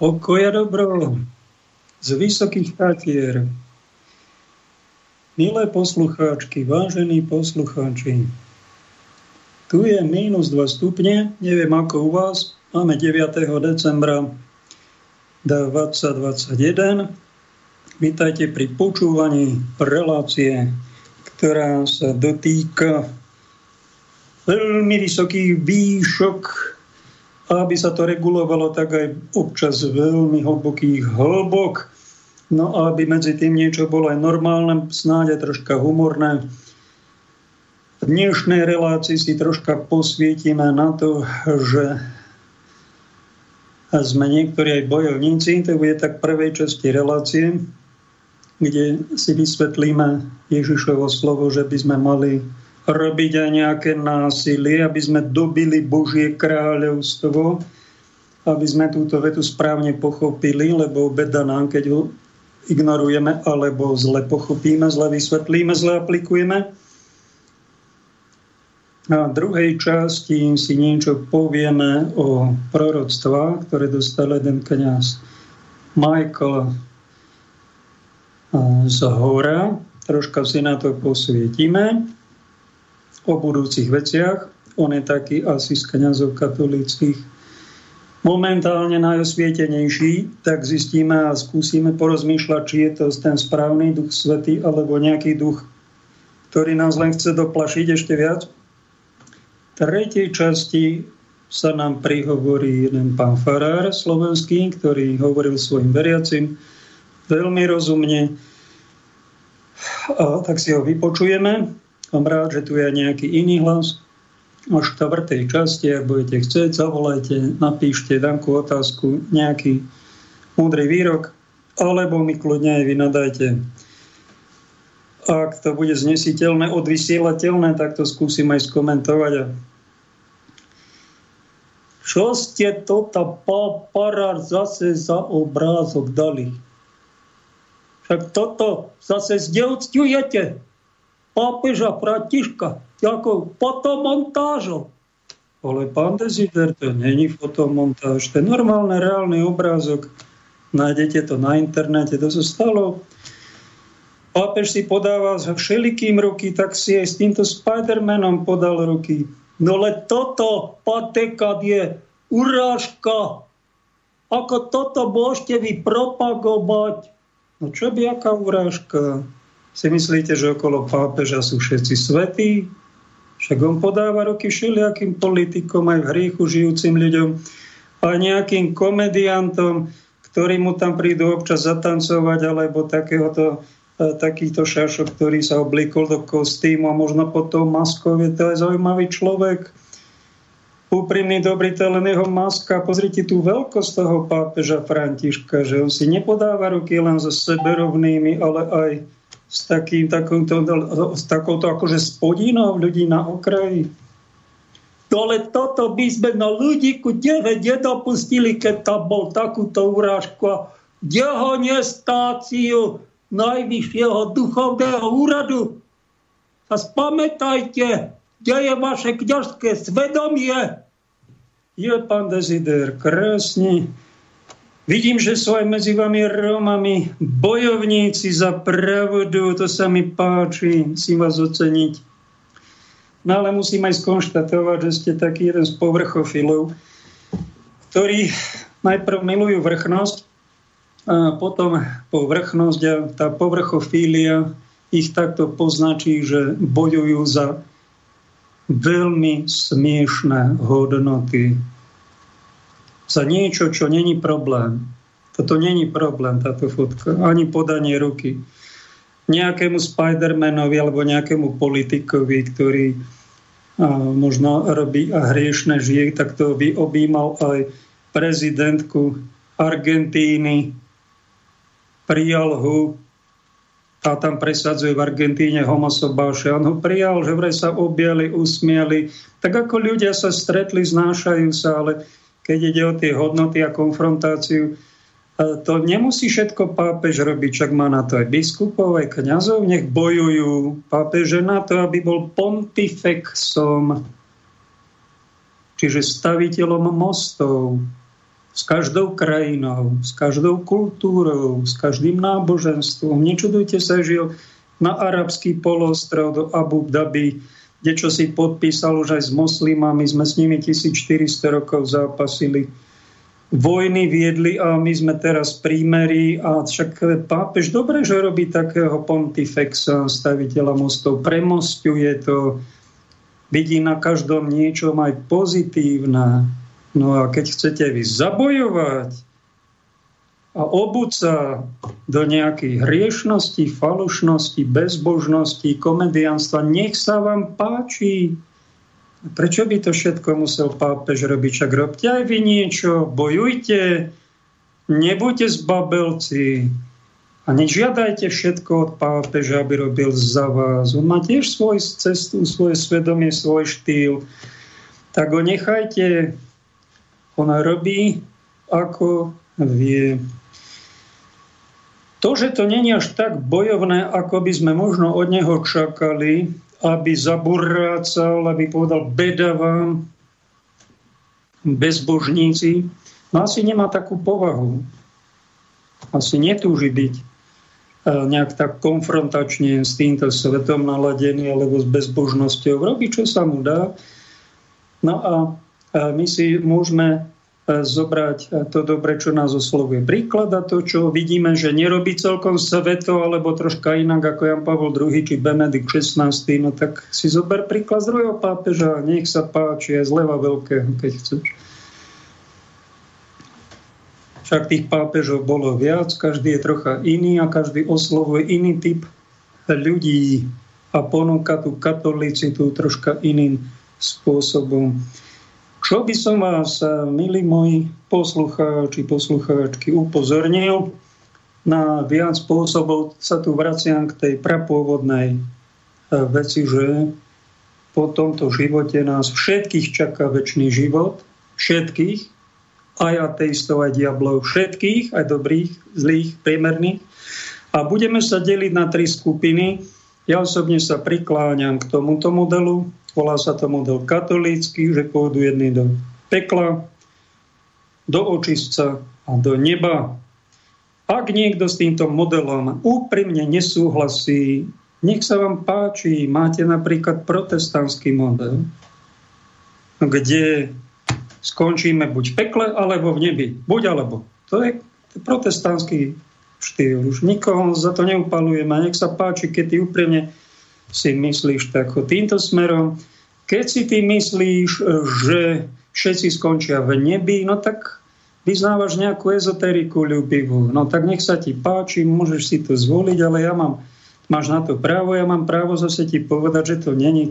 Pokoja dobro z Vysokých Tatier. Milé poslucháčky, vážení poslucháči, tu je minus 2 stupne, neviem ako u vás, máme 9. decembra 2021. Vítajte pri počúvaní relácie, ktorá sa dotýka veľmi vysokých výšok, a aby sa to regulovalo, tak aj občas veľmi hlbokých hĺbok. No a aby medzi tým niečo bolo aj normálne, snáď aj troška humorné. V dnešnej relácii si troška posvietime na to, že sme niektorí aj bojovníci. To bude tak v prvej časti relácie, kde si vysvetlíme Ježišovo slovo, že by sme mali robiť aj nejaké násilie, aby sme dobili Božie kráľovstvo, aby sme túto vetu správne pochopili, lebo beda nám, keď ho ignorujeme, alebo zle pochopíme, zle vysvetlíme, zle aplikujeme. A v druhej časti si niečo povieme o proroctvách, ktoré dostal jeden kňaz Michael z Hora. Troška si na to posvietime. O budúcich veciach. On je taký asi z kňazov katolíckych momentálne najosvietenejší, tak zistíme a skúsime porozmýšľať, či je to ten správny Duch Svätý alebo nejaký duch, ktorý nás len chce doplašiť ešte viac. V tretej časti sa nám prihovorí jeden pán farár slovenský, ktorý hovoril svojim veriacim veľmi rozumne, a tak si ho vypočujeme. Mám rád, že tu je nejaký iný hlas. O štvrtej časti, ak budete chcieť, zavolajte, napíšte danku otázku, nejaký múdry výrok, alebo mi kľudne aj vy nadajte. Ak to bude znesiteľné, odvysielateľné, tak to skúsim aj skomentovať. Čo ste to tá paparár zase za obrázok dali? Však toto zase zdeľcťujete pápeža Františka ako fotomontážov. Ale pán Desider, to není fotomontáž, to je normálny, reálny obrázok. Nájdete to na internete, to sa stalo. Pápež si podáva s všelikým ruky, tak si aj s týmto Spidermanom podal ruky. No ale toto, patekat, je urážka. Ako toto môžete vy propagovať? No čo by, aká urážka? Si myslíte, že okolo pápeža sú všetci svätí? Však on podáva ruky všelijakým politikom, aj v hriechu žijúcim ľuďom, a nejakým komediantom, ktorí mu tam prídu občas zatancovať, alebo takýto šašo, ktorý sa oblíkol do kostýmu a možno potom maskov. Je to aj zaujímavý človek. Úprimný, dobrý, to len jeho maska. Pozrite tú veľkosť toho pápeža Františka, že on si nepodáva ruky len so seberovnými, ale aj s takouto akože spodinou ľudí na okraji. Ale toto by sme na ľudíku 9 nedopustili, keď tam bol takúto urážku. Dehonestáciu najvyššieho duchovného úradu. A spamätajte, kde je vaše kňazské svedomie. Je pán Desider krásny. Vidím, že sú aj medzi vami Rómami bojovníci za pravdu. To sa mi páči. Musím vás oceniť. No ale musím aj skonštatovať, že ste taký jeden z povrchofilov, ktorí najprv milujú vrchnosť a potom povrchnosť, a tá povrchofília ich takto poznačí, že bojujú za veľmi smiešné hodnoty. Za niečo, čo není problém. Toto není problém, táto fotka. Ani podanie ruky nejakému Spidermanovi alebo nejakému politikovi, ktorý možno robí a hriešne žije, tak to by objímal aj prezidentku Argentíny. Prijal ho a tam presadzuje v Argentíne homosobáše. On ho prijal, že vraj sa objali, usmiali. Tak ako ľudia sa stretli, znášajú sa, ale keď ide o tie hodnoty a konfrontáciu, to nemusí všetko pápež robiť, však má na to aj biskupov, aj kňazov, nech bojujú. Pápež je na to, aby bol pontifexom, čiže staviteľom mostov, s každou krajinou, s každou kultúrou, s každým náboženstvom. Nečudujte sa, žil na arabský polostrov do Abu Dhabi, kde čo si podpísal už aj s moslimami, sme s nimi 1400 rokov zápasili. Vojny viedli a my sme teraz prímerí, a však pápež dobre, že robí takého pontifexa, staviteľa mostov, premosťuje to, vidí na každom niečom aj pozitívne. No a keď chcete vy zabojovať a obuť sa do nejakých hriešností, falošnosti, bezbožnosti, komedianstva, nech sa vám páči. Prečo by to všetko musel pápež robiť? Čak robte aj vy niečo, bojujte, nebuďte zbabelci a nežiadajte všetko od pápeža, aby robil za vás. On má tiež svoju cestu, svoje svedomie, svoj štýl. Tak ho nechajte, ona robí, ako vie. To, že to nie je až tak bojovné, ako by sme možno od neho čakali, aby zaburácal, aby povedal beda vám, bezbožníci. No asi nemá takú povahu. Asi netúži byť nejak tak konfrontačne s týmto svetom naladený alebo s bezbožnosťou. Robí, čo sa mu dá. No a my si môžeme zobrať to dobre, čo nás oslovuje príklad, a to, čo vidíme, že nerobí celkom sveto, alebo troška inak ako Jan Pavol II či Benedikt XVI, no tak si zober príklad z druhého pápeža, nech sa páči, aj zleva veľkého, keď chceš. Však tých pápežov bolo viac, každý je trocha iný a každý oslovuje iný typ ľudí a ponúka tú katolicitu troška iným spôsobom. Čo by som vás, milí moji poslucháči, poslucháčky, upozornil, na viac spôsobov sa tu vraciam k tej prapôvodnej veci, že po tomto živote nás všetkých čaká večný život, všetkých, aj ateistov, aj diablov, všetkých, aj dobrých, zlých, priemerných. A budeme sa deliť na tri skupiny. Ja osobne sa prikláňam k tomuto modelu. Volá sa to model katolícky, že pôjdu jedni do pekla, do očistca a do neba. Ak niekto s týmto modelom úprimne nesúhlasí, nech sa vám páči, máte napríklad protestantský model, kde skončíme buď v pekle, alebo v nebi. Buď alebo. To je protestantský štýl. Už nikoho za to neupalujeme. Nech sa páči, keď ty úprimne si myslíš tako týmto smerom. Keď si ty myslíš, že všetci skončia v nebi, no tak vyznávaš nejakú ezoteriku ľubivú. No tak nech sa ti páči, môžeš si to zvoliť, ale máš na to právo, ja mám právo zase ti povedať, že to není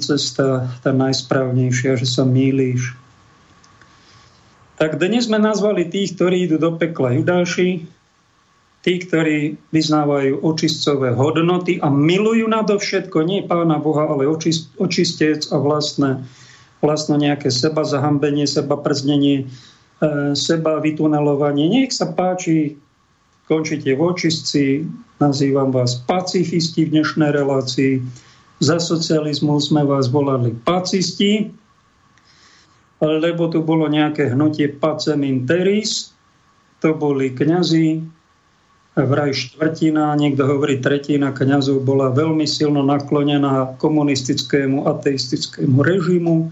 cesta, tá najsprávnejšia, že sa mýlíš. Tak dnes sme nazvali tých, ktorí idú do pekla, Judáši. Tí, ktorí vyznávajú očistcové hodnoty a milujú nadovšetko nie Pána Boha, ale očistec a vlastné nejaké seba zahambenie, seba prznenie, seba vytunelovanie. Nech sa páči, končíte v očistci, nazývam vás pacifisti v dnešnej relácii. Za socializmu sme vás volali pacisti, lebo tu bolo nejaké hnutie Pacem in Terris, to boli kňazi, vraj štvrtina, niekto hovorí tretina kňazov bola veľmi silno naklonená komunistickému, ateistickému režimu.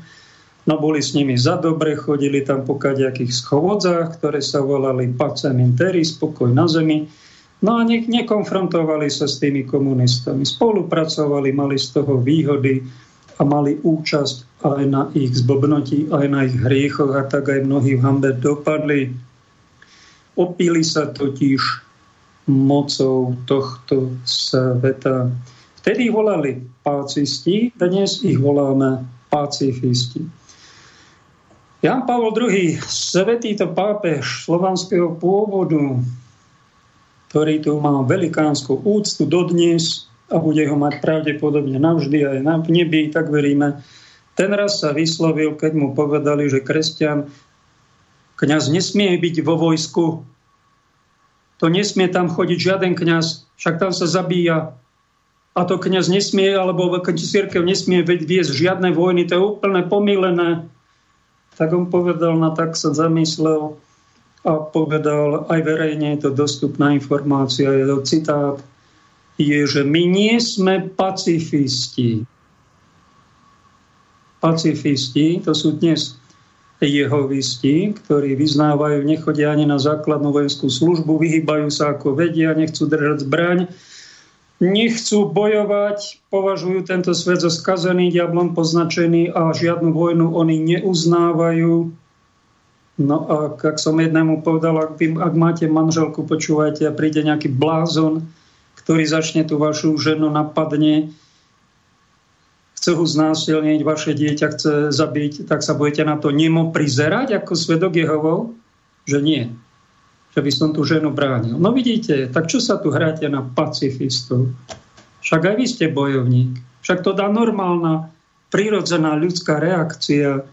No boli s nimi za dobre, chodili tam po kadejakých schôdzach, ktoré sa volali Pacem in Terris, pokoj na zemi. No a nekonfrontovali sa s tými komunistami. Spolupracovali, mali z toho výhody a mali účasť aj na ich zblbnutí, aj na ich hriechoch, a tak aj mnohí v hanbe dopadli. Opili sa totiž mocou tohto sveta. Vtedy ich volali pacisti, dnes ich voláme pacifisti. Jan Pavol II, svätýto pápež slovanského pôvodu, ktorý tu mal velikánsku úctu dodnes a bude ho mať pravdepodobne navždy aj na nebi, tak veríme, ten raz sa vyslovil, keď mu povedali, že kňaz nesmie byť vo vojsku. To nesmie tam chodiť žiaden kňaz, však tam sa zabíja. A to kňaz nesmie, alebo cirkev nesmie viesť žiadne vojny, to je úplne pomílené. tak on povedal, na tak sa zamyslel a povedal, aj verejne je to dostupná informácia, je to citát, je, že my nie sme pacifisti. Pacifisti, to sú dnes jehovisti, ktorí vyznávajú, nechodia ani na základnú vojenskú službu, vyhýbajú sa ako vedia, nechcú držať zbraň, nechcú bojovať, považujú tento svet za skazený, diablom poznačený a žiadnu vojnu oni neuznávajú. No a ak som jednému povedal, ak máte manželku, počúvajte, a príde nejaký blázon, ktorý začne tú vašu ženu napadne, chce ho znásilniť, vaše dieťa chce zabiť, tak sa budete na to nemo prizerať ako svedok Jehovov? Že nie. Že by som tú ženu bránil. No vidíte, tak čo sa tu hráte na pacifistov? Však aj vy ste bojovník. Však to dá normálna, prirodzená ľudská reakcia,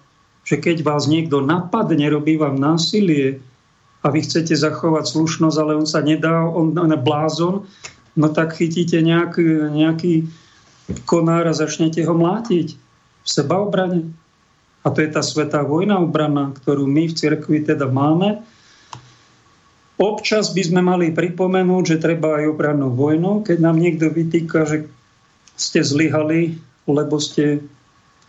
že keď vás niekto napadne, robí vám násilie a vy chcete zachovať slušnosť, ale on sa nedá, on je blázon, no tak chytíte nejaký konár a začnete ho mlátiť v sebaobrane. A to je tá svätá vojna obrana, ktorú my v cirkvi teda máme. Občas by sme mali pripomenúť, že treba aj obrannou vojnou, keď nám niekto vytýka, že ste zlyhali, lebo ste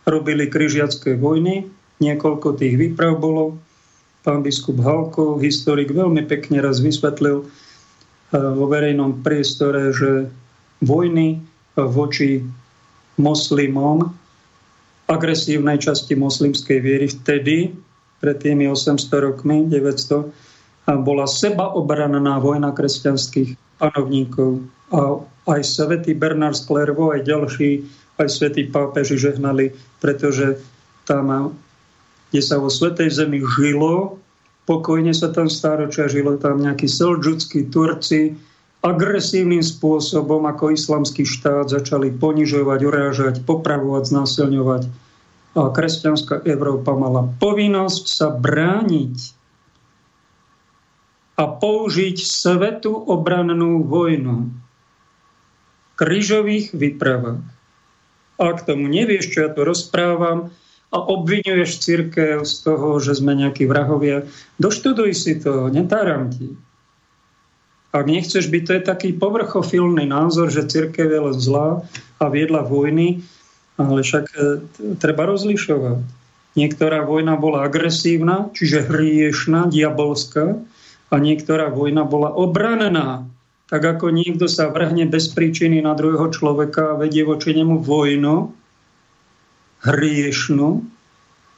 robili križiacké vojny. Niekoľko tých výprav bolo. Pán biskup Halko, historik, veľmi pekne raz vysvetlil vo verejnom priestore, že vojny voči moslimom, agresívnej časti moslimskej viery vtedy, pred tými 800 rokmi, 900, bola sebaobranná vojna kresťanských panovníkov. A aj svätý Bernard z Clairvaux, aj ďalší, aj svätí pápeži žehnali, pretože tam, kde sa vo Svätej Zemi žilo, pokojne sa tam stáročia žilo, tam nejakí seldžudskí Turci agresívnym spôsobom ako islamský štát začali ponižovať, urážať, popravovať, znásilňovať. A kresťanská Európa mala povinnosť sa brániť a použiť svetú obrannú vojnu v krížových výpravách. A k tomu nevieš, čo ja to rozprávam, a obviňuješ cirkev z toho, že sme nejakí vrahovia. Doštuduj si to, netáram ti. Ak nechceš byť, to je taký povrchofilný názor, že cirkev je len zlá a viedla vojny, ale však treba rozlišovať. Niektorá vojna bola agresívna, čiže hriešna, diabolská, a niektorá vojna bola obranná. Tak ako niekto sa vrhne bez príčiny na druhého človeka a vedie voči nemu vojnu, hriešnú,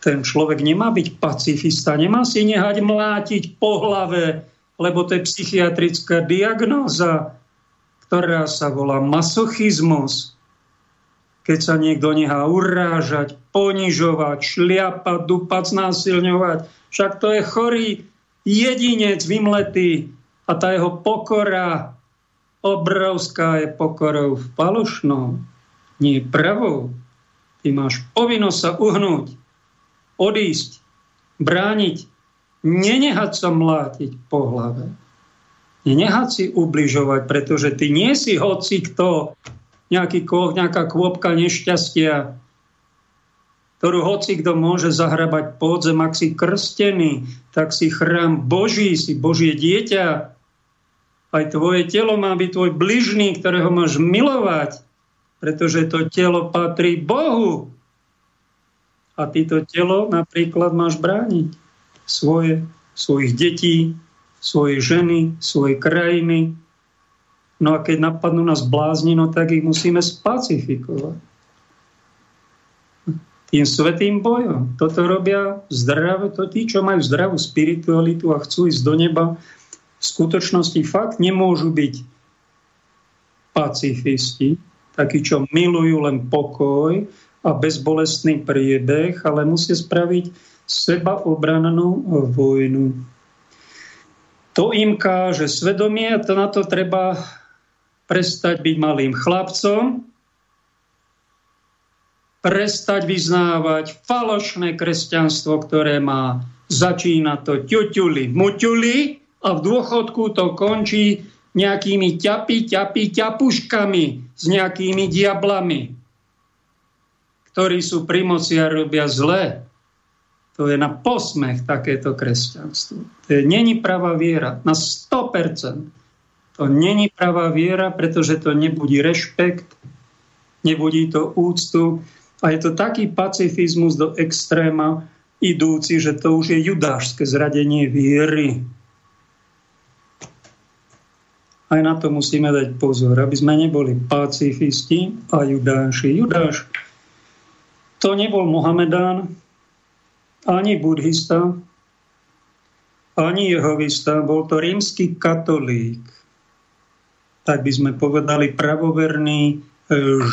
ten človek nemá byť pacifista, nemá si nehať mlátiť po hlave, lebo to je psychiatrická diagnóza, ktorá sa volá masochizmus. Keď sa niekto nehá urážať, ponižovať, šliapať, dupať, znásilňovať, však to je chorý jedinec vymletý a tá jeho pokora obrovská je pokorou v falošnom, nie pravou. Ty máš povinnosť sa uhnúť, odísť, brániť, nenehať sa mlátiť po hlave. Nenehať si ubližovať, pretože ty nie si hocikto, nejaká kôpka nešťastia, ktorú hocikto môže zahrabať pod zem. Ak si krstený, tak si chrám Boží, si Božie dieťa. Aj tvoje telo má byť tvoj bližný, ktorého máš milovať, pretože to telo patrí Bohu. A ty to telo napríklad máš brániť. Svojich detí, svoje ženy, svoje krajiny. No a keď napadnú nás blázni, no tak ich musíme spacifikovať. Tým svätým bojom. Toto robia zdravé, to tí, čo majú zdravú spiritualitu a chcú ísť do neba, v skutočnosti fakt nemôžu byť pacifisti, takí, čo milujú len pokoj a bezbolestný priebeh, ale musia spraviť sebaobrannú vojnu. To im káže svedomie, to na to treba prestať byť malým chlapcom, prestať vyznávať falošné kresťanstvo, ktoré má začína to ťuťuli, muťuli a v dôchodku to končí nejakými ťapuškami s nejakými diablami, ktorí sú pri moci a robia zle. To je na posmech takéto kresťanstvo. To není pravá viera. Na 100%. To není pravá viera, pretože to nebudí rešpekt, nebudí to úctu. A je to taký pacifizmus do extréma idúci, že to už je judášske zradenie viery. Aj na to musíme dať pozor, aby sme neboli pacifisti a judáši. Judáš to nebol Mohamedán, ani budhista, ani jehovista, bol to rímsky katolík. Tak by sme povedali pravoverný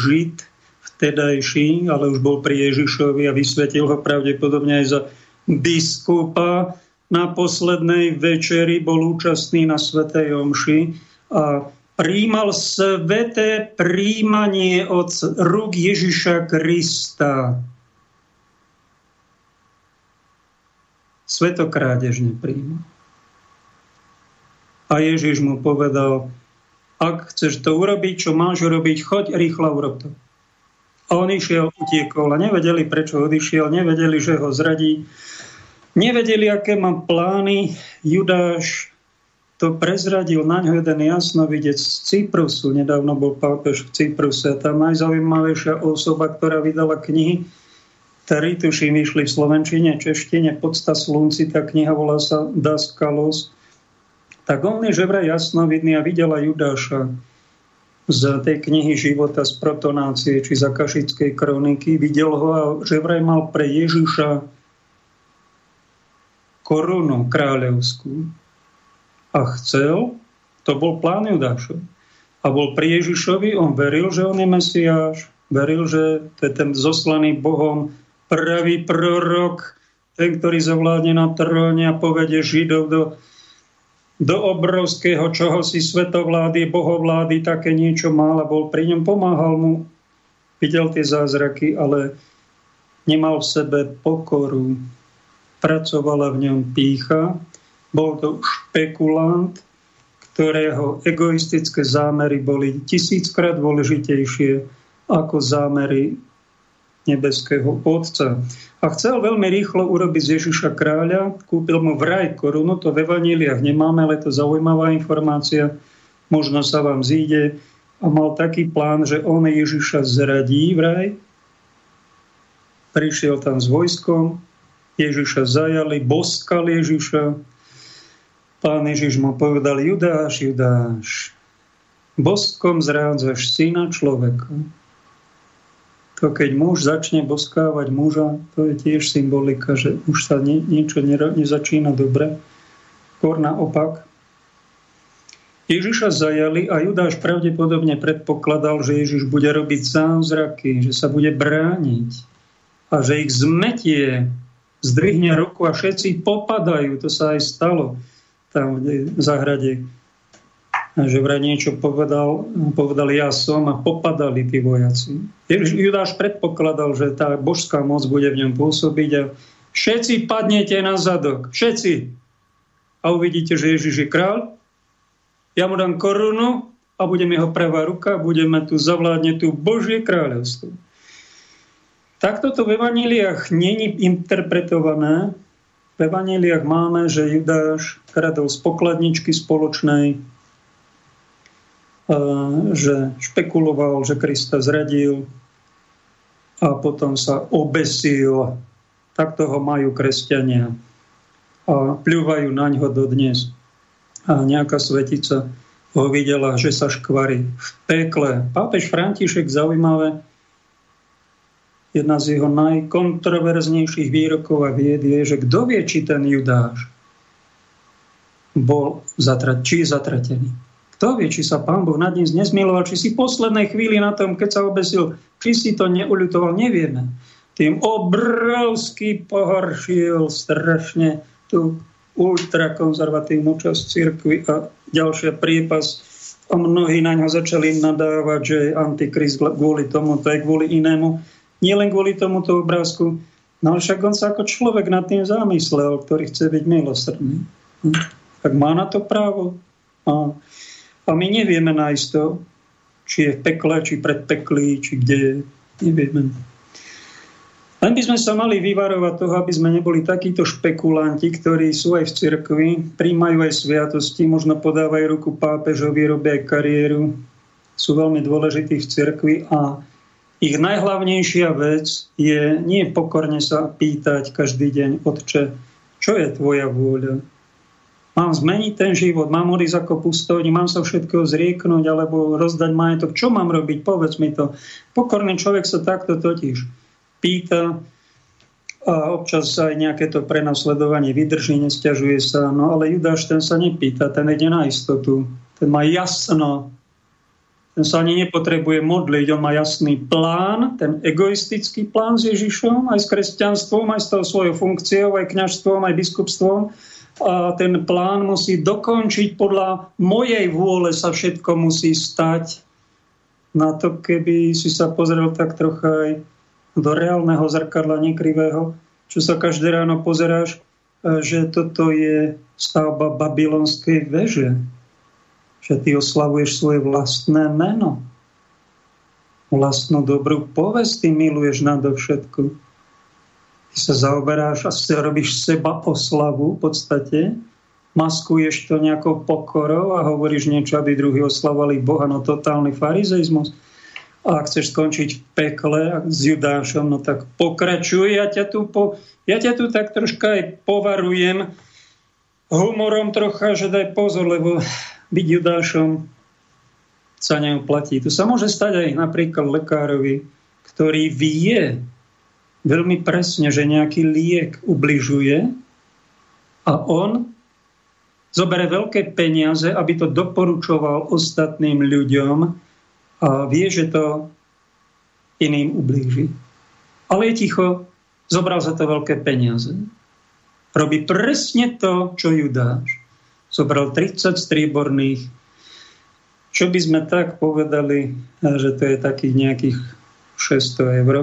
žid vtedajší, ale už bol pri Ježišovi a vysvetil ho pravdepodobne aj za biskupa. Na poslednej večeri bol účastný na svätej omši a prijímal sväté prijímanie od rúk Ježiša Krista. Svetokrádež nepríjma. A Ježiš mu povedal, ak chceš to urobiť, čo máš urobiť, choď rýchlo, urob to. A on išiel, utiekol a nevedeli, prečo odišiel, nevedeli, že ho zradí. Nevedeli, aké má plány. Judáš to prezradil, naň jeden jasnovidec z Cyprusu. Nedávno bol pápež v Cypruse. Tá najzaujímavejšia osoba, ktorá vydala knihy, ktorí tuším vyšli v slovenčine, češtine, Podsta slunci, tá kniha volá sa Daskalos. Tak on je že vraj jasnovidný a videla Judáša z tej knihy Života z Protonácie či z Akašickej kroniky. Videl ho a že vraj mal pre Ježiša korunu kráľovskú a chcel, to bol plán Judášov. A bol pri Ježišovi, on veril, že on je Mesiáš, veril, že to je ten zoslaný Bohom pravý prorok, ten, ktorý zavládne na tróne a povede Židov do obrovského čohosi svetovlády, bohovlády, také niečo mal a bol pri ňom, pomáhal mu, videl tie zázraky, ale nemal v sebe pokoru. Pracovala v ňom pýcha, bol to špekulant, ktorého egoistické zámery boli tisíckrát dôležitejšie ako zámery nebeského Otca. A chcel veľmi rýchlo urobiť z Ježiša kráľa, kúpil mu vraj korunu, to v evaníliách nemáme, ale to zaujímavá informácia, možno sa vám zíde, a mal taký plán, že on Ježiša zradí vraj, prišiel tam s vojskom, Ježiša zajali, boskal Ježiša, pán Ježiš mu povedal, Judáš, Judáš, boskom zrádzaš syna človeka. To keď muž začne boskávať muža, to je tiež symbolika, že už sa niečo nezačína dobre. Skôr naopak. Ježiša zajali a Judáš pravdepodobne predpokladal, že Ježiš bude robiť zázraky, že sa bude brániť a že ich zmetie, zdvihne ruku a všetci popadajú. To sa aj stalo tam v záhrade. A že vraj niečo povedal ja som a popadali tí vojaci. Judáš predpokladal, že tá božská moc bude v ňom pôsobiť a všetci padnete na zadok, všetci. A uvidíte, že Ježiš je kráľ, ja mu dám korunu a budem jeho pravá ruka, budeme tu zavládne tu Božie kráľovstvo. Takto to v evaníliách není interpretované. V evaníliách máme, že Judáš kradol z pokladničky spoločnej, že špekuloval, že Krista zradil a potom sa obesil. Takto ho majú kresťania a pľúvajú naňho dodnes. A nejaká svetica ho videla, že sa škvarí v pekle. Pápež František, zaujímavé, jedna z jeho najkontroverznejších výrokov a vied je, že kto vie, či ten Judáš bol zatratený. Kto vie, či sa Pán Boh nad ním nezmiloval, či si v poslednej chvíli na tom, keď sa obesil, či si to neuľutoval, nevieme. Tým obrovský pohoršil strašne tú ultrakonzervatívnu časť cirkvi a ďalšia priepas. A mnohí na ňo začali nadávať, že je antikrist kvôli tomu, to je kvôli inému. Nie len kvôli tomuto obrázku, no ale však on sa ako človek nad tým zamyslel, ktorý chce byť milosrdný. Tak má na to právo? Má. A my nevieme nájsť to, či je v pekle, či pred peklí, či kde je. Nevieme. Len by sme sa mali vyvarovať toho, aby sme neboli takíto špekulanti, ktorí sú aj v cirkvi, príjmajú aj sviatosti, možno podávajú ruku pápežovi, robia aj kariéru, sú veľmi dôležití v cirkvi a ich najhlavnejšia vec je nie pokorne sa pýtať každý deň: Otče, čo je tvoja vôľa? Mám zmeniť ten život, mám odísť ako pustovník, mám sa všetkého zrieknúť alebo rozdať majetok. Čo mám robiť? Povedz mi to. Pokorný človek sa takto totiž pýta a občas aj nejaké to prenasledovanie vydrží, nesťažuje sa. No ale Judáš, ten sa nepýta, ten ide na istotu. Ten má jasno. Ten sa ani nepotrebuje modliť, on má jasný plán, ten egoistický plán s Ježišom, aj s kresťanstvom, aj s tou svojou funkciou, aj kňazstvom, aj biskupstvom. A ten plán musí dokončiť, podľa mojej vôle sa všetko musí stať. Na to, keby si sa pozrel tak trocha aj do reálneho zrkadla, nekrivého, čo sa každé ráno pozeráš, že toto je stavba babylonskej veže. Že ty oslavuješ svoje vlastné meno. Vlastnú dobrú povesť ty miluješ nadovšetku. Ty sa zaoberáš a robíš seba oslavu v podstate. Maskuješ to nejakou pokorou a hovoríš niečo, aby druhí oslavovali Boha. No totálny farizeizmus. A ak chceš skončiť v pekle s Judášom, no tak pokračuj. Ja ťa tu tak troška aj povarujem humorom trocha, že daj pozor, lebo byť Judášom sa neoplatí. To sa môže stať aj napríklad lekárovi, ktorý vie veľmi presne, že nejaký liek ubližuje a on zobere veľké peniaze, aby to doporučoval ostatným ľuďom a vie, že to iným ublíži. Ale je ticho, zobral za to veľké peniaze. Robí presne to, čo Judáš. Zobral 30 strieborných. Čo by sme tak povedali, že to je takých nejakých 600 eur.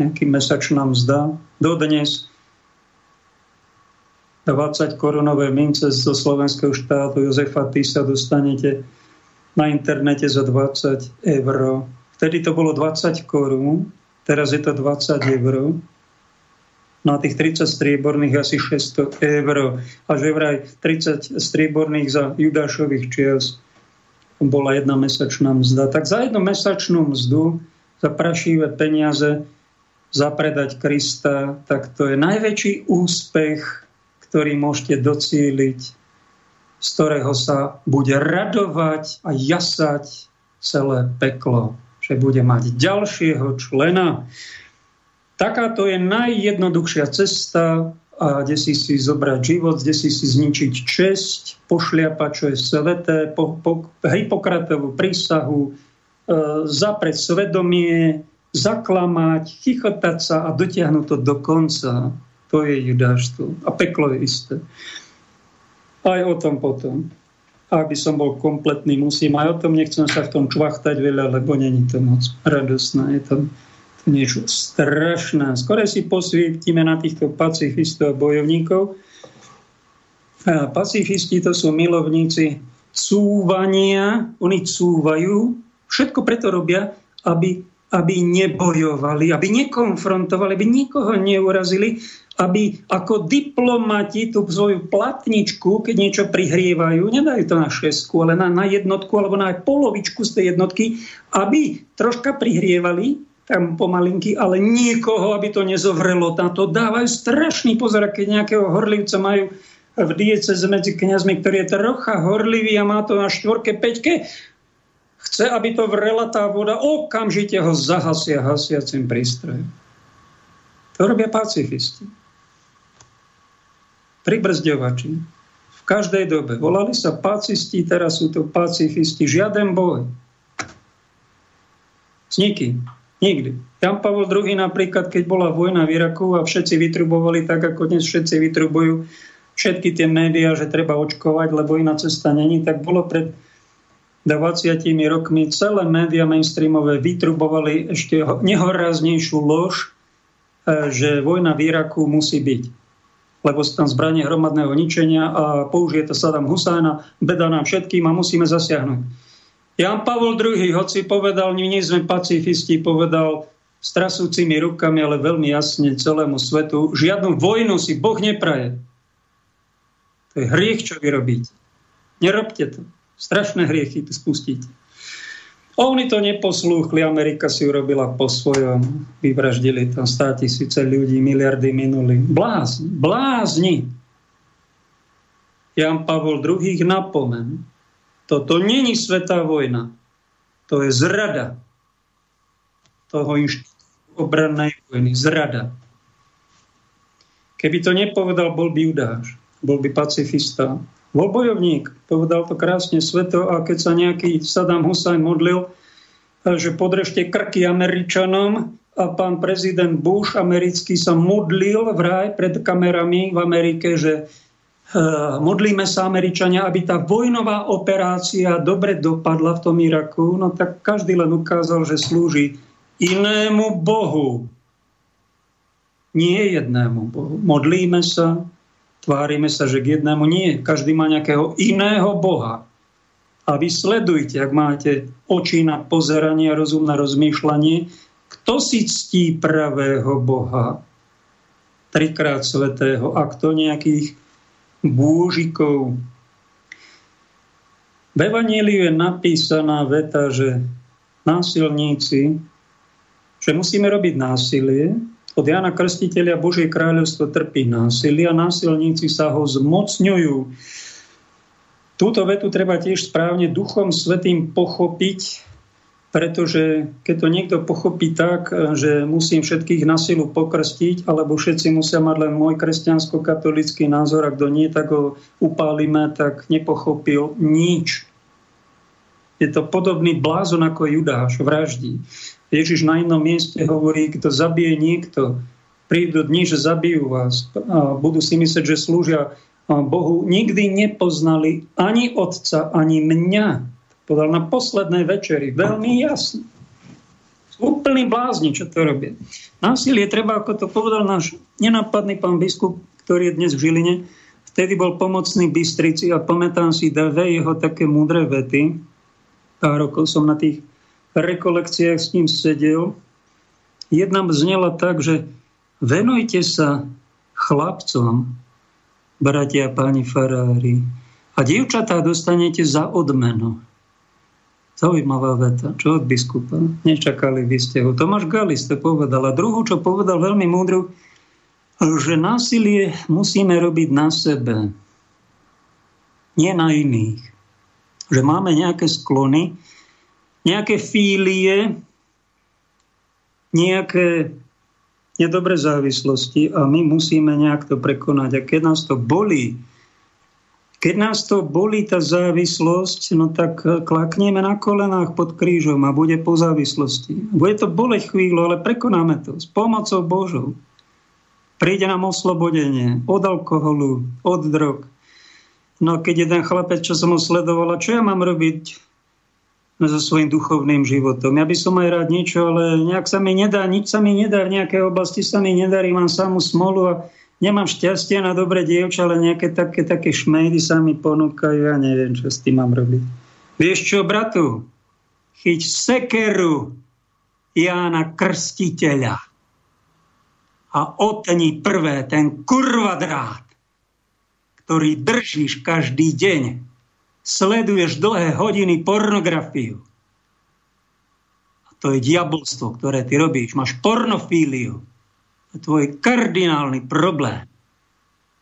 Nejaký mesačná mzda. Dodnes 20 korunové mince zo slovenského štátu Jozefa Tisa dostanete na internete za 20 eur. Vtedy to bolo 20 korún, teraz je to 20 eur. Na tých 30 strieborných asi 600 eur. A že vraj 30 strieborných za Judášových čias bola jedna mesačná mzda. Tak za jednu mesačnú mzdu, za prašivé peniaze, zapredať Krista, tak to je najväčší úspech, ktorý môžete docieliť, z ktorého sa bude radovať a jasať celé peklo, že bude mať ďalšieho člena. Takáto je najjednoduchšia cesta, a kde si zobrať život, kde si zničiť česť, pošliapať, čo je sveté, Hipokratovú prísahu, zapreť svedomie, zaklamať, chichotať sa a dotiahnuť to do konca. To je judáštvo. A peklo je isté. Aj o tom potom. Aby som bol kompletný, musím. Aj o tom nechcem sa v tom čvachtať veľa, lebo není to moc radosné. Je to niečo strašné. Skôr si posvietime na týchto pacifistov a bojovníkov. A pacifisti, to sú milovníci cúvania. Oni cúvajú. Všetko preto robia, aby nebojovali, aby nekonfrontovali, aby nikoho neurazili, aby ako diplomati tú svoju platničku, keď niečo prihrievajú, nedajú to na šestku, ale na jednotku alebo na polovičku z tej jednotky, aby troška prihrievali tam pomalinky, ale nikoho, aby to nezovrelo. Na to dávajú strašný pozor, keď nejakého horlivca majú v diecéze medzi kňazmi, ktorý je trocha horlivý a má to na štvorke, peťke, chce, aby to vrela tá voda, okamžite ho zahasia hasiacim prístrojom. To robia pacifisti. Pribrzďovači. V každej dobe. Volali sa pacisti, teraz sú to pacifisti. Žiaden boj. S nikým. Nikdy. Jan Pavol II napríklad, keď bola vojna v Iraku a všetci vytrubovali tak, ako dnes všetci vytrubujú všetky tie médiá, že treba očkovať, lebo iná cesta není, tak bolo pred 20 rokmi celé médiá mainstreamové vytrubovali ešte nehoráznejšiu lož, že vojna v Iraku musí byť. Lebo sú tam zbranie hromadného ničenia a použije to Saddam Husajna, beda nám všetkým a musíme zasiahnuť. Jan Pavol II, hoci povedal, my nie sme pacifisti, povedal, s trasúcimi rukami, ale veľmi jasne celému svetu. Žiadnu vojnu si Boh nepraje. To je hriech, čo vy robíte. Nerobte to. Strašné hriechy to spustíte. Oni to neposlúchli, Amerika si urobila po svojom. Vyvraždili tam 100 000 ľudí, miliardy minuli. Blázni. Jan Pavol II napomen. Toto není svetá vojna. To je zrada toho inštitútu obrannej vojny. Zrada. Keby to nepovedal, bol by judáš. Bol by pacifista. Bol bojovník, povedal to krásne sveto, a keď sa nejaký Saddam Hussein modlil, že podrežte krky Američanom, a pán prezident Bush americký sa modlil vraj pred kamerami v Amerike, že modlíme sa Američania, aby tá vojnová operácia dobre dopadla v tom Iraku, no tak každý len ukázal, že slúži inému Bohu. Nie jednému Bohu. Modlíme sa, tvárime sa, že k jednému nie. Každý má nejakého iného Boha. A vy sledujte, ak máte oči na pozeranie a rozum na rozmýšľanie, kto si ctí pravého Boha. Trikrát svätého. A kto nejakých bôžikov. V Evanjeliu je napísaná veta, že násilníci, že musíme robiť násilie. Od Jana Krstiteľa Božie kráľovstvo trpí násilie a násilníci sa ho zmocňujú. Túto vetu treba tiež správne Duchom Svätým pochopiť, pretože keď to niekto pochopí tak, že musím všetkých na silu pokrstiť, alebo všetci musia mať len môj kresťansko-katolícky názor, a kto nie, tak ho upálime, tak nepochopil nič. Je to podobný blázon ako Judáš, vraždí. Ježiš na inom mieste hovorí, kto zabije niekto, prídu dni, že zabijú vás a budú si myslieť, že slúžia Bohu. Nikdy nepoznali ani Otca, ani mňa. Podal na poslednej večeri. Veľmi jasne. Úplný blázni, čo to robia. Násilie treba, ako to povedal náš nenápadný pán biskup, ktorý je dnes v Žiline. Vtedy bol pomocný Bystrici a pamätám si dve jeho také múdre vety. Pár rokov som na tých rekolekciách s ním sedel. Jedna znela tak, že venujte sa chlapcom, bratia páni farári, a dievčatá dostanete za odmenu. Zaujímavá veta, čo od biskupa. Nečakali by ste ho. Tomáš Galis to povedal. A druhú, čo povedal veľmi múdru, že násilie musíme robiť na sebe, nie na iných. Že máme nejaké sklony, nejaké fílie, nejaké nedobré závislosti a my musíme nejak to prekonať. A keď nás to bolí tá závislosť, no tak klakneme na kolenách pod krížom a bude po závislosti. Bude to boleť chvíľu, ale prekonáme to s pomocou Božou. Príde nám oslobodenie od alkoholu, od drog. No a keď jeden chlapec, čo som ho sledovala, čo ja mám robiť so svojím duchovným životom? Ja by som aj rád niečo, ale nejak sa mi nedá, nič sa mi nedá, v nejakej oblasti sa mi nedarí, mám samú smolu a nemám šťastie na dobré dievča, ale nejaké také šmejdy sa mi ponúkajú, ja neviem, čo s tým mám robiť. Vieš čo, bratu? Chyť sekeru Jána Krstiteľa a otni prvé ten kurvadrát, ktorý držíš každý deň. Sleduješ dlhé hodiny pornografiu. A to je diabolstvo, ktoré ty robíš. Máš pornofíliu. To je tvoj kardinálny problém.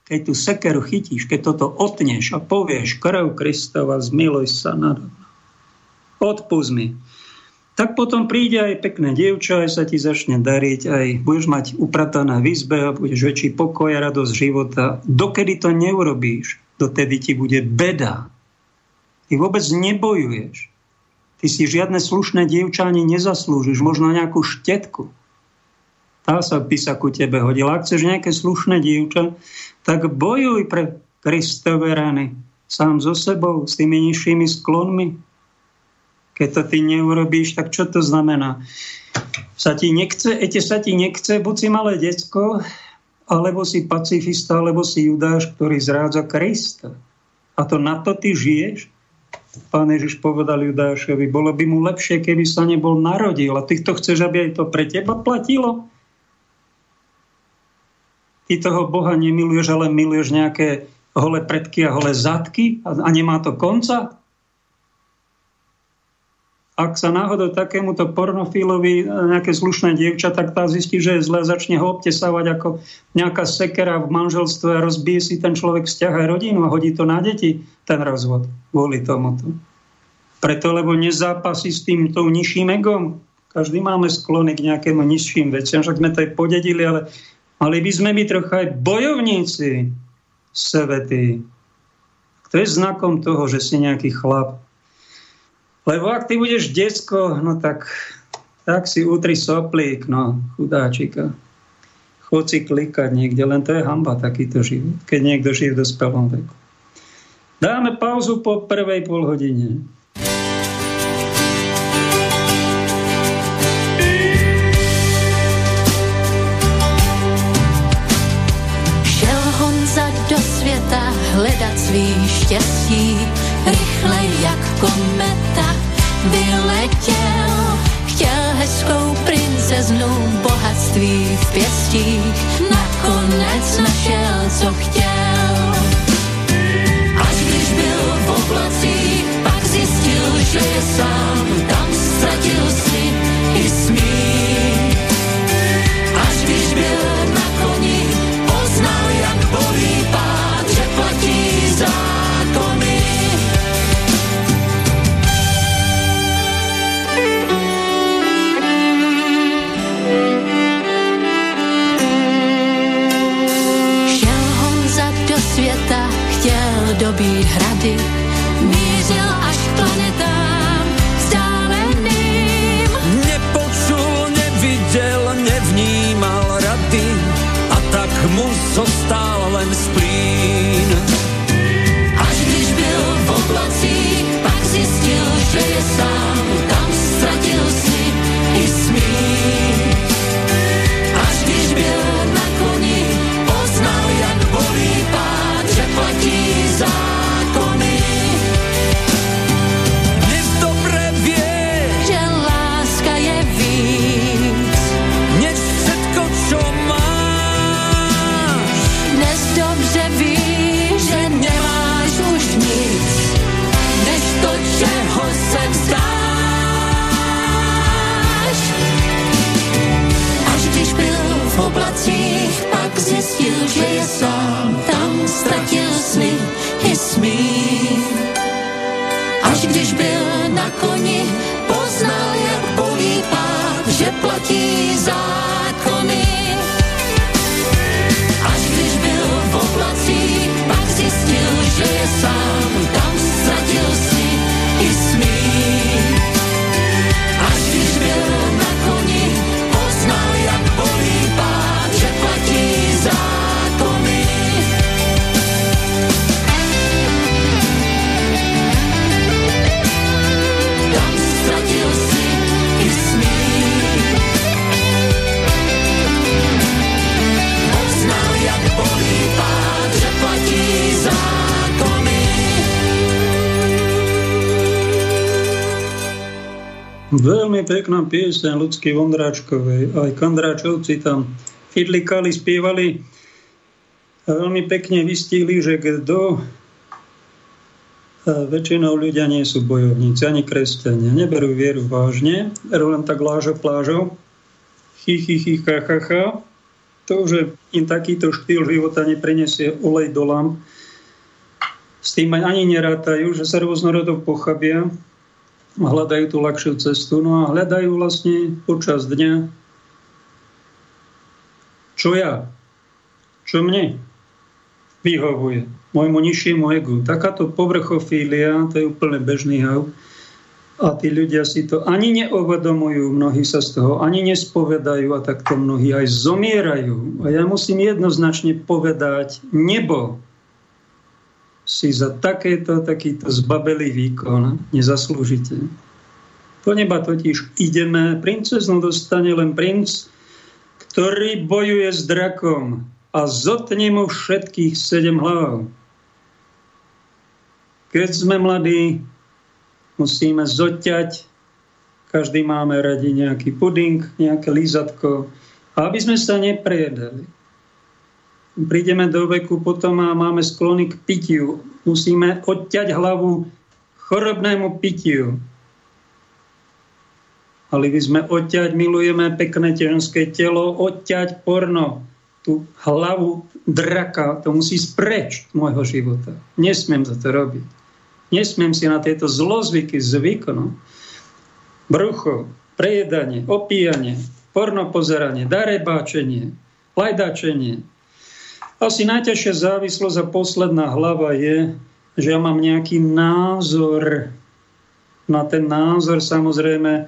Keď tu sekeru chytíš, keď toto otneš a povieš krv Kristova, zmiluj sa nado mnou. Odpust mi. Tak potom príde aj pekné dievča, aj sa ti začne dariť, aj budeš mať uprataná v izbe a budeš väčší pokoj a radosť života. Dokedy to neurobíš, dotedy ti bude beda. Ty vôbec nebojuješ. Ty si žiadne slušné dievča ani nezaslúžiš. Možno nejakú štetku. Tá sa by sa ku tebe hodila. Ak chceš nejaké slušné dievča, tak bojuj pre Kristove rany. Sám so sebou, s tými nižšími sklonmi. Keď to ty neurobíš, tak čo to znamená? Sa ti nechce, buď si malé decko, alebo si pacifista, alebo si Judáš, ktorý zrádza Krista. A to na to ty žiješ? Pán Ježiš povedal Judášovi, bolo by mu lepšie, keby sa nebol narodil. A ty to chceš, aby aj to pre teba platilo? Ty toho Boha nemiluješ, ale miluješ nejaké holé predky a holé zadky a nemá to konca? Ak sa náhodou takémuto pornofílovi nejaké slušné dievča, tak tá zistí, že je zle, začne ho obtesávať ako nejaká sekera v manželstve a rozbije si ten človek vzťah a rodinu a hodí to na deti, ten rozvod, kvôli tomuto. Preto, lebo nezápasí s týmto nižším egom. Každý máme sklony k nejakému nižším veciam, však sme to aj podedili, ale mali by sme byť trocha aj bojovníci sebety. To je znakom toho, že si nejaký chlap. Lebo ak ty budeš decko, no tak si utri soplík, no chudáčika. Chod si klikať niekde, len to je hanba takýto život, keď niekto žije v dospelom veku. Dáme pauzu po prvej polhodine. Šel Honza do sveta hledat svý štěstí, rychle jak kometa vyletěl. Chtěl hezkou princeznu, bohatství v pěstích, nakonec našel, co chtěl. Až když byl v oblacích, pak zjistil, že je sám, tam ztratil sny i smích. Až když byl na koni, poznal, jak bolí pád, že platí zákony. Světa chtěl dobít hrady, mířil až k planetám vzdáleným. Nepočul, neviděl, nevnímal rady a tak mu zostal len splín. Až když byl v oblacích, pak zjistil, že je sám, tam ztratil sny i smích. Až když byl na koni, poznal, jak bolí pád, že platí zákony. Dnes dobre vie, že láska je víc, než všetko, čo máš. Dnes dobře ví, že nemáš už nic, než to, čeho se vzdáš. Až když byl v oblacích, pak zjistil, že je sám, tam ztratil sny i smích. Až když byl na koni, poznal, jak bolí pád, že platí zákony. Až když byl v oblacích, pak zjistil, že je sám, tam ztratil sny i smích. Až když byl na koni, poznal, jak bolí pád, že platí zákony. Tam ztratil si i smích. Poznal, jak bolí pád, že platí zákony. Veľmi pekná pieseň Ľudsky Vondráčkovej. Aj Kandráčovci tam fidlikali, spievali a veľmi pekne vystihli, že kto väčšinou ľudia nie sú bojovníci, ani kresťania. Neberú vieru vážne, len tak lážo plážo, chichichichachacha. To, že im takýto štýl života neprinesie olej do lám, s tým ani nerátajú, že sa rôznorodov pochabia, hľadajú tú ľahšiu cestu, no a hľadajú vlastne počas dňa, čo ja, čo mne vyhovuje, môjmu nižšiemu egu. Takáto povrchofília, to je úplne bežný jav a tí ľudia si to ani neuvedomujú, mnohí sa z toho ani nespovedajú a takto mnohí aj zomierajú. A ja musím jednoznačne povedať, nebo si za takýto zbabelý výkon nezaslúžite. Do neba totiž ideme, princeznu dostane len princ, ktorý bojuje s drakom a zotne mu všetkých 7 hlav. Keď sme mladí, musíme zoťať. Každý máme radi nejaký puding, nejaké lízatko. A aby sme sa neprejedali. Prídeme do veku potom a máme sklony k pitiu. Musíme odťať hlavu chorobnému pitiu. Ale by sme odťať, milujeme pekné ženské telo, odťať porno, tú hlavu draka, to musí spreč môjho života. Nesmiem za to robiť. Nesmiem si na tieto zlozvyky zvyknúť. Brucho, prejedanie, opíjanie, porno pozeranie, darebáčenie, lajdačenie. Asi najťažšia závislosť a posledná hlava je, že ja mám nejaký názor. Na ten názor samozrejme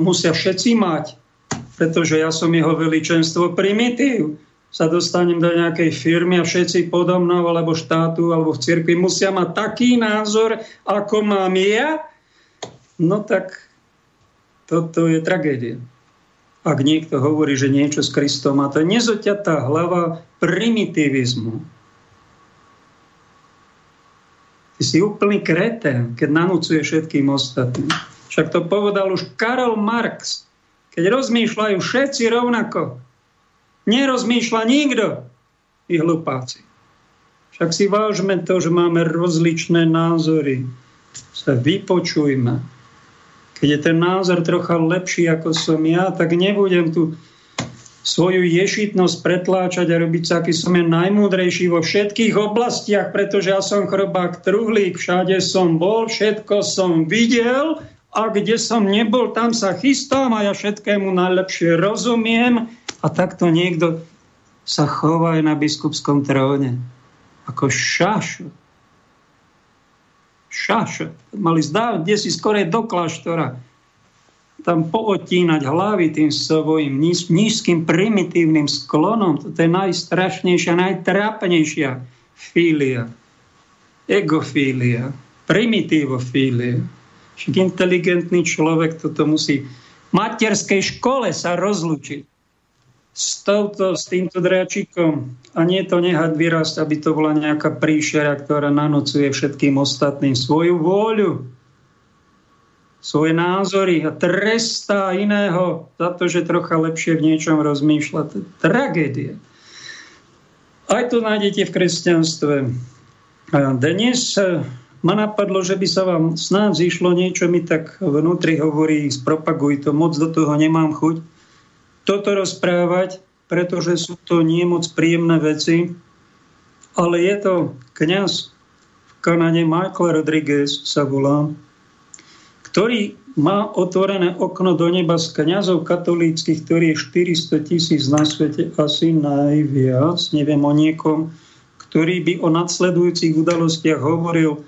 musia všetci mať, pretože ja som jeho veličenstvo primitív. Sa dostanem do nejakej firmy a všetci podo mnou, alebo štátu, alebo v cirkvi musia mať taký názor, ako mám ja. No tak toto je tragédia. Ak niekto hovorí, že niečo s Kristom má, to je nezoťatá hlava primitivizmu. Ty si úplný kretén, keď nanúcuje všetkým ostatným. Však to povedal už Karol Marx. Keď rozmýšľajú všetci rovnako, nerozmýšľa nikto, tí hlupáci. Však si vážme to, že máme rozličné názory. Sa vypočujme. Keď je ten názor trocha lepší, ako som ja, tak nebudem tu svoju ješitnosť pretláčať a robiť sa, aký som je najmúdrejší vo všetkých oblastiach, pretože ja som chrobák truhlík, všade som bol, všetko som videl. A kde som nebol, tam sa chystám a ja všetkému najlepšie rozumiem. A takto niekto sa chová aj na biskupskom tróne. Ako šašo. Šašo. Mali zdávať, kde si skorej do kláštora. Tam pootínať hlavy tým svojim nízkym primitívnym sklonom. To je najstrašnejšia, najtrápnejšia fília. Egofília. Primitívofília. Však inteligentný človek toto musí v materskej škole sa rozlúčiť s týmto dráčikom a nie to nehať vyrásť, aby to bola nejaká príšera, ktorá nanocuje všetkým ostatným svoju vôľu, svoje názory a trestá iného za to, že trocha lepšie v niečom rozmýšľa. To je tragédia. Aj to nájdete v kresťanstve. A dnes ma napadlo, že by sa vám snáď zišlo niečo, mi tak vnútri hovorí, spropaguj to, moc do toho nemám chuť toto rozprávať, pretože sú to nie moc príjemné veci, ale je to kňaz v Kanade, Michael Rodriguez sa volá, ktorý má otvorené okno do neba z kňazov katolíckych, ktorý je 400,000 na svete, asi najviac, neviem o niekom, ktorý by o nadsledujúcich udalostiach hovoril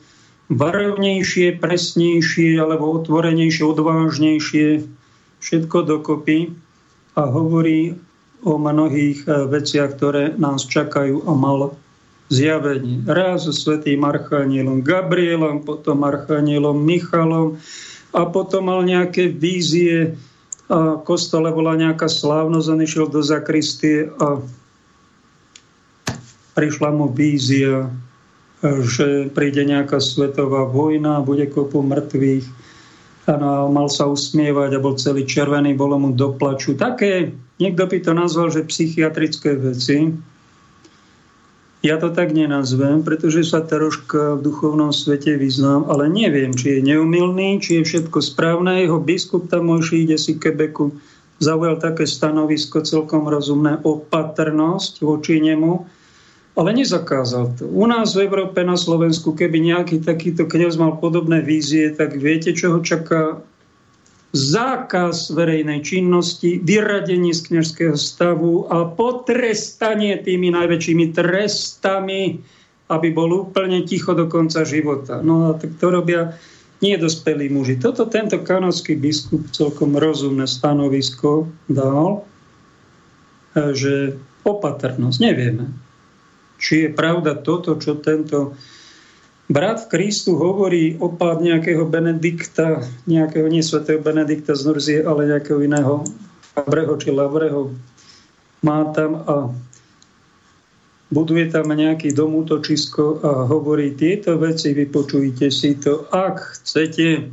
varovnejšie, presnejšie alebo otvorenejšie, odvážnejšie, všetko dokopy a hovorí o mnohých veciach, ktoré nás čakajú a mal zjavenie. Raz so svätým archanielom Gabrielom, potom archanielom Michalom a potom mal nejaké vízie a v kostole bola nejaká slávnosť a išiel do zakristie a prišla mu vízia, že príde nejaká svetová vojna, bude kopu mŕtvych. Ano, mal sa usmievať a bol celý červený, bolo mu do plaču. Také, niekto by to nazval, že psychiatrické veci. Ja to tak nenazvem, pretože sa troška v duchovnom svete vyznám, ale neviem, či je neumilný, či je všetko správne. Jeho biskup tamojší, ide si Quebecu, zaujal také stanovisko celkom rozumné, opatrnosť voči nemu. Ale nezakázal to. U nás v Európe, na Slovensku, keby nejaký takýto kňaz mal podobné vízie, tak viete, čo ho čaká? Zákaz verejnej činnosti, vyradenie z kňazského stavu a potrestanie tými najväčšími trestami, aby bol úplne ticho do konca života. No a tak to robia nie dospelí muži. Toto tento kanadský biskup celkom rozumné stanovisko dal, že opatrnosť, nevieme. Či je pravda toto, čo tento brat v Kristu hovorí opad nejakého Benedikta, nejakého nie svätého Benedikta z Nurzie, ale nejakého iného Fabreho či Lavreho má tam a buduje tam nejaký dom, útočisko a hovorí tieto veci, vypočujte si to, ak chcete.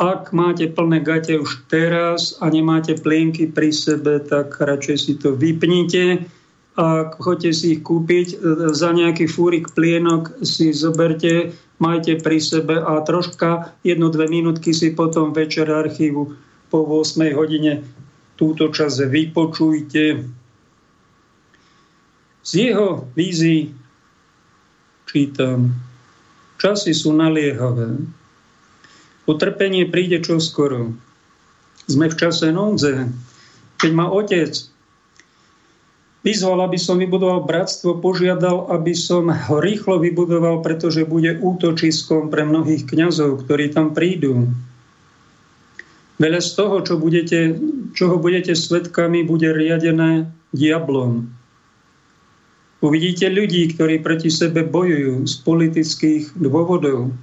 Ak máte plné gate už teraz a nemáte plienky pri sebe, tak radšej si to vypnite. Ak chcete si ich kúpiť za nejaký fúrik plienok, si zoberte, majte pri sebe a troška 1-2 minútky si potom večer archívu po 8 hodine túto časť vypočujte. Z jeho vízií čítam: časy sú naliehavé. Utrpenie príde čoskoro. Sme v čase núdze. Keď ma otec vyzval, aby som vybudoval bratstvo, požiadal, aby som ho rýchlo vybudoval, pretože bude útočiskom pre mnohých kňazov, ktorí tam prídu. Veľa z toho, čoho budete svedkami, bude riadené diablom. Uvidíte ľudí, ktorí proti sebe bojujú z politických dôvodov.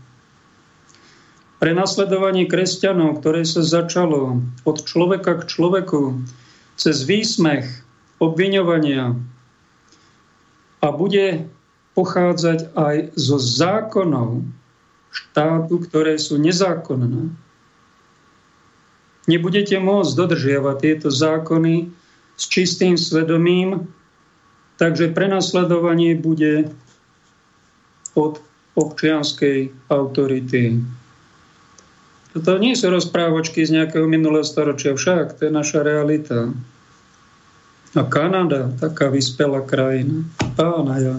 Prenasledovanie kresťanov, ktoré sa začalo od človeka k človeku, cez výsmech, obviňovania, a bude pochádzať aj zo zákonov štátu, ktoré sú nezákonné. Nebudete môcť dodržiavať tieto zákony s čistým svedomím, takže prenasledovanie bude od občianskej autority. To nie sú rozprávočky z nejakého minulého storočia, však to je naša realita. A Kanada, taká vyspelá krajina. Pána ja.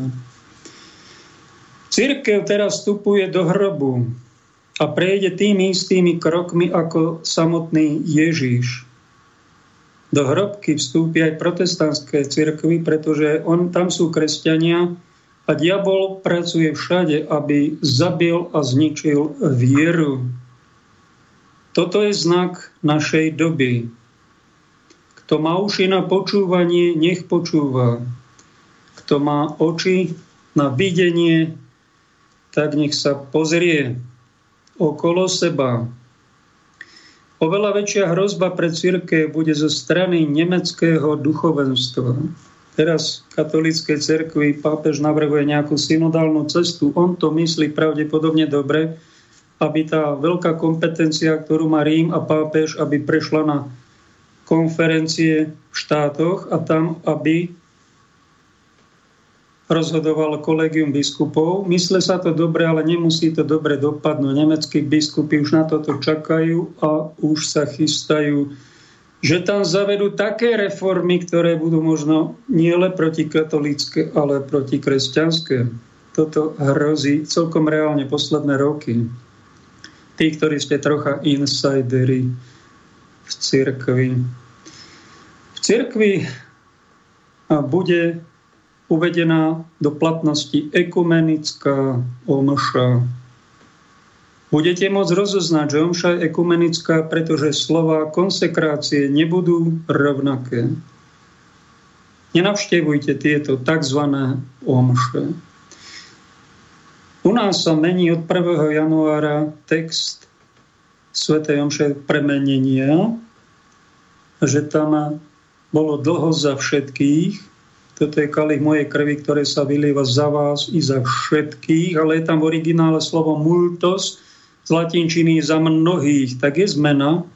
Cirkev teraz vstupuje do hrobu a prejde tými istými krokmi ako samotný Ježiš. Do hrobky vstúpi aj protestantské cirkvi, pretože tam sú kresťania a diabol pracuje všade, aby zabil a zničil vieru. Toto je znak našej doby. Kto má uši na počúvanie, nech počúva. Kto má oči na videnie, tak nech sa pozrie okolo seba. Oveľa väčšia hrozba pre cirkev bude zo strany nemeckého duchovenstva. Teraz v katolíckej cirkvi pápež navrhuje nejakú synodálnu cestu. On to myslí pravdepodobne dobre, aby tá veľká kompetencia, ktorú má Rím a pápež, aby prešla na konferencie v štátoch a tam, aby rozhodoval kolegium biskupov. Myslí sa to dobre, ale nemusí to dobre dopadnúť. Nemeckí biskupy už na toto čakajú a už sa chystajú, že tam zavedú také reformy, ktoré budú možno nielen protikatolícke, ale protikresťanské. Toto hrozí celkom reálne posledné roky. Tí, ktorí ste trocha insideri v cirkvi. V cirkvi bude uvedená do platnosti ekumenická omša. Budete môcť rozoznať, že omša je ekumenická, pretože slova konsekrácie nebudú rovnaké. Nenavštevujte tieto tzv. Omše. U nás sa mení od 1. januára text svätej omše premenenia, že tam bolo dlho za všetkých. Toto je kalich mojej krvi, ktoré sa vylieva za vás i za všetkých, ale je tam v originále slovo multos, z latinčiny za mnohých. Tak je zmena,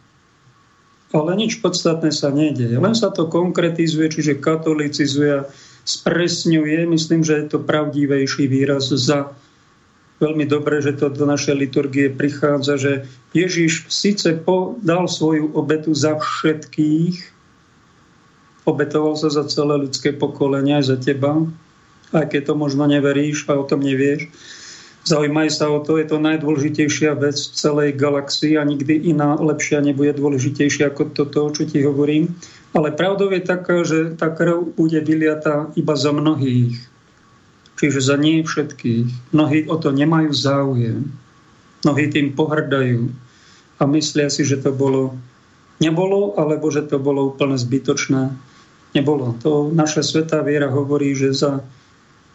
ale nič podstatné sa nedeje. Len sa to konkretizuje, čiže katolicizuje, spresňuje. Myslím, že je to pravdivejší výraz za. Veľmi dobre, že to do našej liturgie prichádza, že Ježiš síce dal svoju obetu za všetkých, obetoval sa za celé ľudské pokolenie, aj za teba, aj keď to možno neveríš a o tom nevieš. Zaujímaj sa o to, je to najdôležitejšia vec v celej galaxii a nikdy iná lepšia nebude dôležitejšia ako toto, čo ti hovorím. Ale pravdou je taká, že tá krv bude vyliatá iba za mnohých. Čiže za nie všetkých. Mnohí o to nemajú záujem. Mnohí tým pohrdajú a myslia si, že to nebolo, alebo že to bolo úplne zbytočné. Nebolo. To naša svätá viera hovorí, že za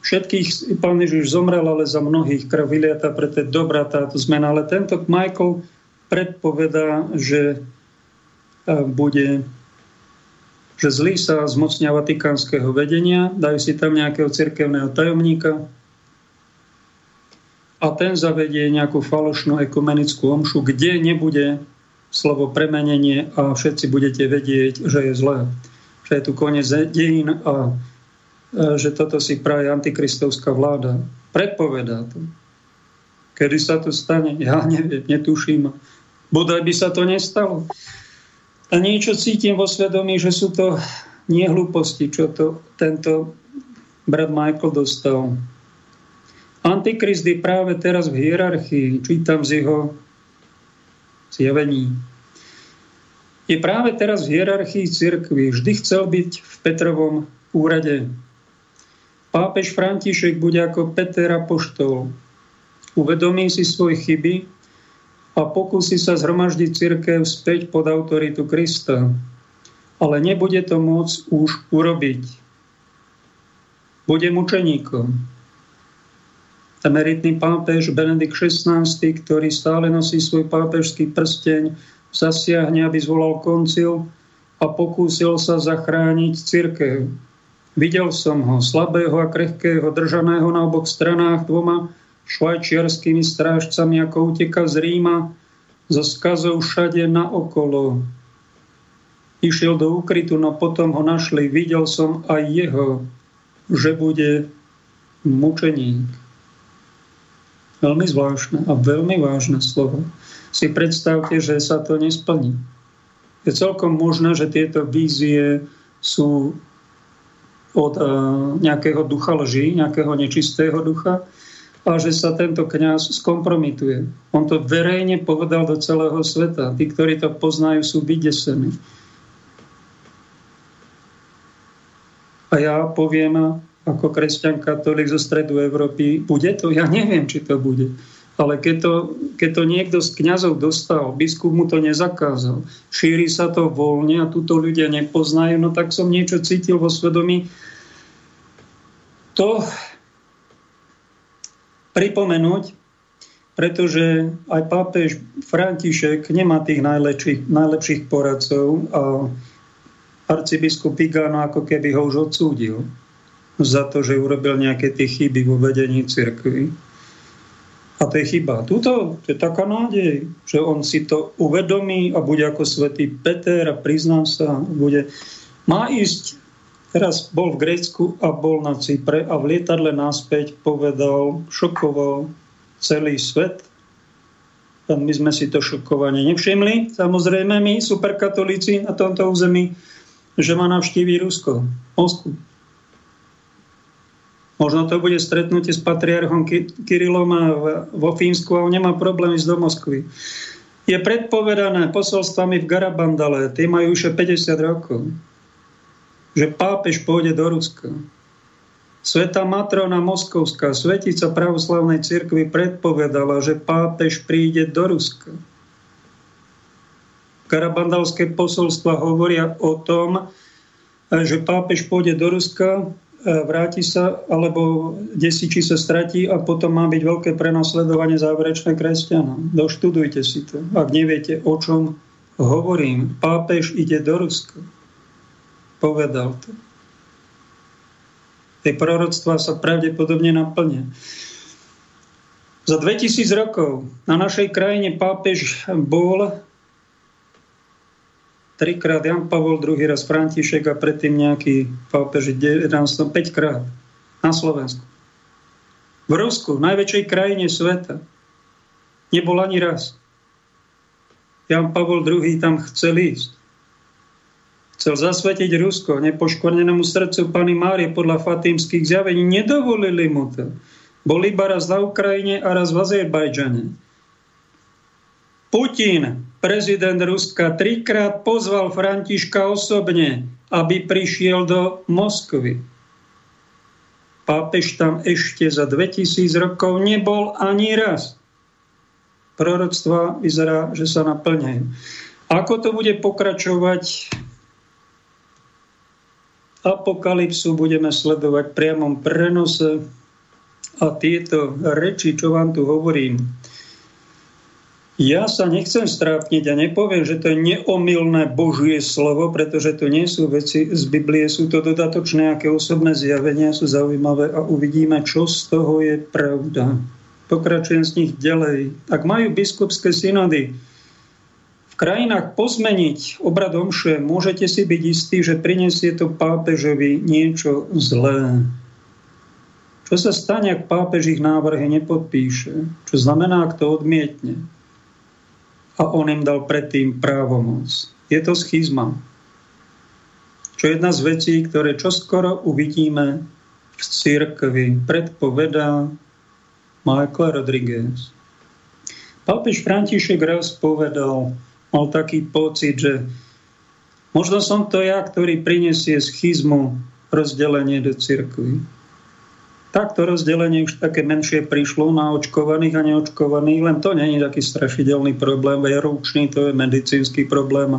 všetkých Pán Ježiš zomrel, ale za mnohých krv vyliata, preto je dobrá táto zmena. Ale tento Michael predpovedá, že bude že zlý sa zmocnia vatikánskeho vedenia, dajú si tam nejakého cirkevného tajomníka a ten zavedie nejakú falošnú ekumenickú omšu, kde nebude slovo premenenie a všetci budete vedieť, že je zlé. Že je tu koniec dejín a že toto si praje antikristovská vláda. Predpovedá to. Kedy sa to stane? Ja neviem, netuším. Bodaj by sa to nestalo. A niečo cítim vo svedomí, že sú to nie hlúposti, čo to tento brat Michael dostal. Antikrist je práve teraz v hierarchii, čítam z jeho zjavení. Je práve teraz v hierarchii cirkvi, vždy chcel byť v Petrovom úrade. Pápež František bude ako Peter apoštol. Uvedomí si svoje chyby a pokúsi sa zhromaždiť cirkev späť pod autoritu Krista. Ale nebude to môcť už urobiť. Bude mučeníkom. Emeritný pápež Benedikt XVI, ktorý stále nosí svoj pápežský prsteň, zasiahne, aby zvolal koncil a pokúsil sa zachrániť cirkev. Videl som ho, slabého a krehkého, držaného na oboch stranách dvoma švajčiarskými strážcami, ako uteka z Ríma so skazou všade naokolo. Išiel do úkrytu, no potom ho našli. Videl som aj jeho, že bude mučeník. Veľmi zvláštne a veľmi vážne slovo. Si predstavte, že sa to nesplní. Je celkom možné, že tieto vízie sú od nejakého ducha lží, nejakého nečistého ducha, a že sa tento kňaz skompromituje. On to verejne povedal do celého sveta. Tí, ktorí to poznajú, sú vydesení. A ja poviem, ako kresťan katolík zo stredu Európy, bude to? Ja neviem, či to bude. Ale keď to niekto z kňazov dostal, biskup mu to nezakázal, šíri sa to voľne a túto ľudia nepoznajú, no tak som niečo cítil vo svedomí. To pripomenúť, pretože aj pápež František nemá tých najlepších poradcov a arcibiskup Vigano ako keby ho už odsúdil za to, že urobil nejaké tie chyby vo vedení cirkvi. A to je chyba. Tuto to je taká nádej, že on si to uvedomí a bude ako svätý Peter a prizná sa. Má ísť. Teraz bol v Grécku a bol na Cypre a v lietadle naspäť povedal, šokoval celý svet. A my sme si to šokovanie nevšimli. Samozrejme my, superkatolíci na tomto území, že ma navštíví Rusko, Moskvu. Možno to bude stretnutie s patriarchom Kirilom vo Fínsku a on nemá problémy do Moskvy. Je predpovedané posolstvami v Garabandale, tí majú už 50 rokov, že pápež pôjde do Ruska. Sveta Matrona Moskovská, svetica pravoslavnej cirkvi, predpovedala, že pápež príde do Ruska. Garabandalské posolstva hovoria o tom, že pápež pôjde do Ruska, vráti sa, alebo desí, či sa stratí a potom má byť veľké prenasledovanie záverečné kresťana. Doštudujte si to, ak neviete, o čom hovorím. Pápež ide do Ruska. Povedal to. Tie proroctvá sa pravdepodobne naplnia. Za 2000 rokov na našej krajine pápež bol trikrát Jan Pavol, druhý raz František a predtým nejaký pápež 5-krát na Slovensku. V Rusku, v najväčšej krajine sveta, nebol ani raz. Jan Pavol II tam chcel ísť. Chcel zasvetiť Rusko, nepoškvrnenému srdcu Panny Márie podľa fatímskych zjavení. Nedovolili mu to. Bol iba raz na Ukrajine a raz v Azerbajdžane. Putin, prezident Ruska, trikrát pozval Františka osobne, aby prišiel do Moskvy. Pápež tam ešte za 2000 rokov nebol ani raz. Proroctva vyzerá, že sa naplňajú. Ako to bude pokračovať? Apokalypsu budeme sledovať v priamom prenose a tieto reči, čo vám tu hovorím, Ja sa nechcem strápniť a nepoviem, že to je neomylné Božie slovo, pretože to nie sú veci z Biblie, sú to dodatočné, aké osobné zjavenia sú zaujímavé a uvidíme, čo z toho je pravda. Pokračujem z nich ďalej. Ak majú biskupské synody v krajinách pozmeniť obrad omše, môžete si byť istí, že prinesie to pápežovi niečo zlé. Čo sa stane, ak pápež ich návrhy nepodpíše? Čo znamená, ak to odmietne? A on im dal predtým právomoc. Je to schizma. Čo jedna z vecí, ktoré čoskoro uvidíme v cirkvi, predpovedá Michael Rodriguez. Pápež František raz povedal, mal taký pocit, že možno som to ja, ktorý prinesie schizmu rozdelenie do cirkvi. Takto rozdelenie už také menšie prišlo na očkovaných a neočkovaných, len to nie je taký strašidelný problém, je ručný, to je medicínsky problém.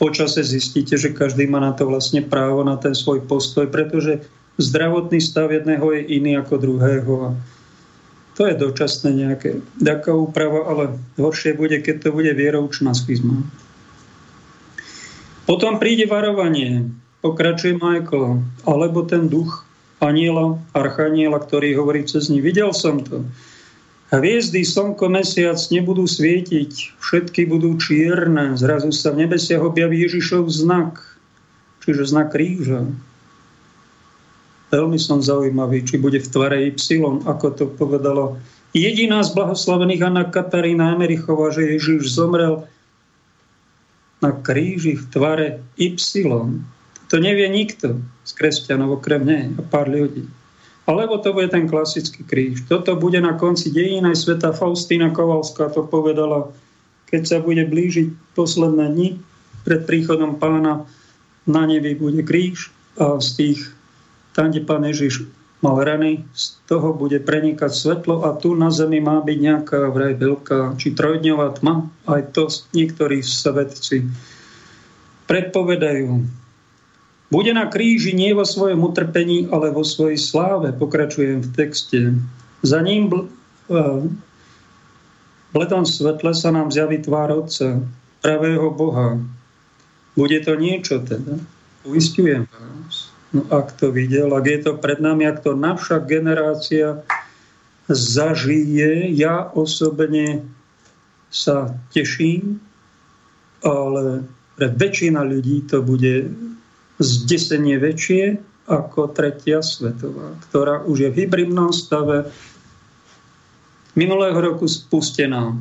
Počase zistíte, že každý má na to vlastne právo, na ten svoj postoj, pretože zdravotný stav jedného je iný ako druhého. A to je dočasné nejaké taká úprava, ale horšie bude, keď to bude vieroučná schizma. Potom príde varovanie, pokračuje Michael, alebo ten duch aniela, archaniela, ktorý hovorí cez ní. Videl som to. Hviezdy, slnko, mesiac nebudú svietiť, všetky budú čierne. Zrazu sa v nebesiach objaví Ježišov znak, čiže znak kríža. Veľmi som zaujímavý, či bude v tvare Y, ako to povedala jediná z blahoslavených Anna Katarína Emerichová, že Ježiš zomrel na kríži v tvare Y. To nevie nikto z kresťanov, okrem nej a pár ľudí. Alebo to bude ten klasický kríž. Toto bude na konci dejín aj sveta. Faustína Kovalská to povedala, keď sa bude blížiť posledné dni pred príchodom pána, na nebi bude kríž a z tých, tam, kde pán Ježiš mal rany, z toho bude prenikať svetlo a tu na zemi má byť nejaká vraj veľká či trojdňová tma. Aj to niektorí svetci predpovedajú. Bude na kríži nie vo svojom utrpení, ale vo svojej sláve. Pokračujem v texte. Za ním v bledom svetle sa nám zjaví tvár Otca, pravého Boha. Bude to niečo teda? Uisťujem vás. No ak to videl, ak je to pred nami, ak to naša generácia zažije, ja osobne sa teším, ale pre väčšina ľudí to bude zdesenie väčšie ako tretia svetová, ktorá už je v hybridnom stave minulého roku spustená.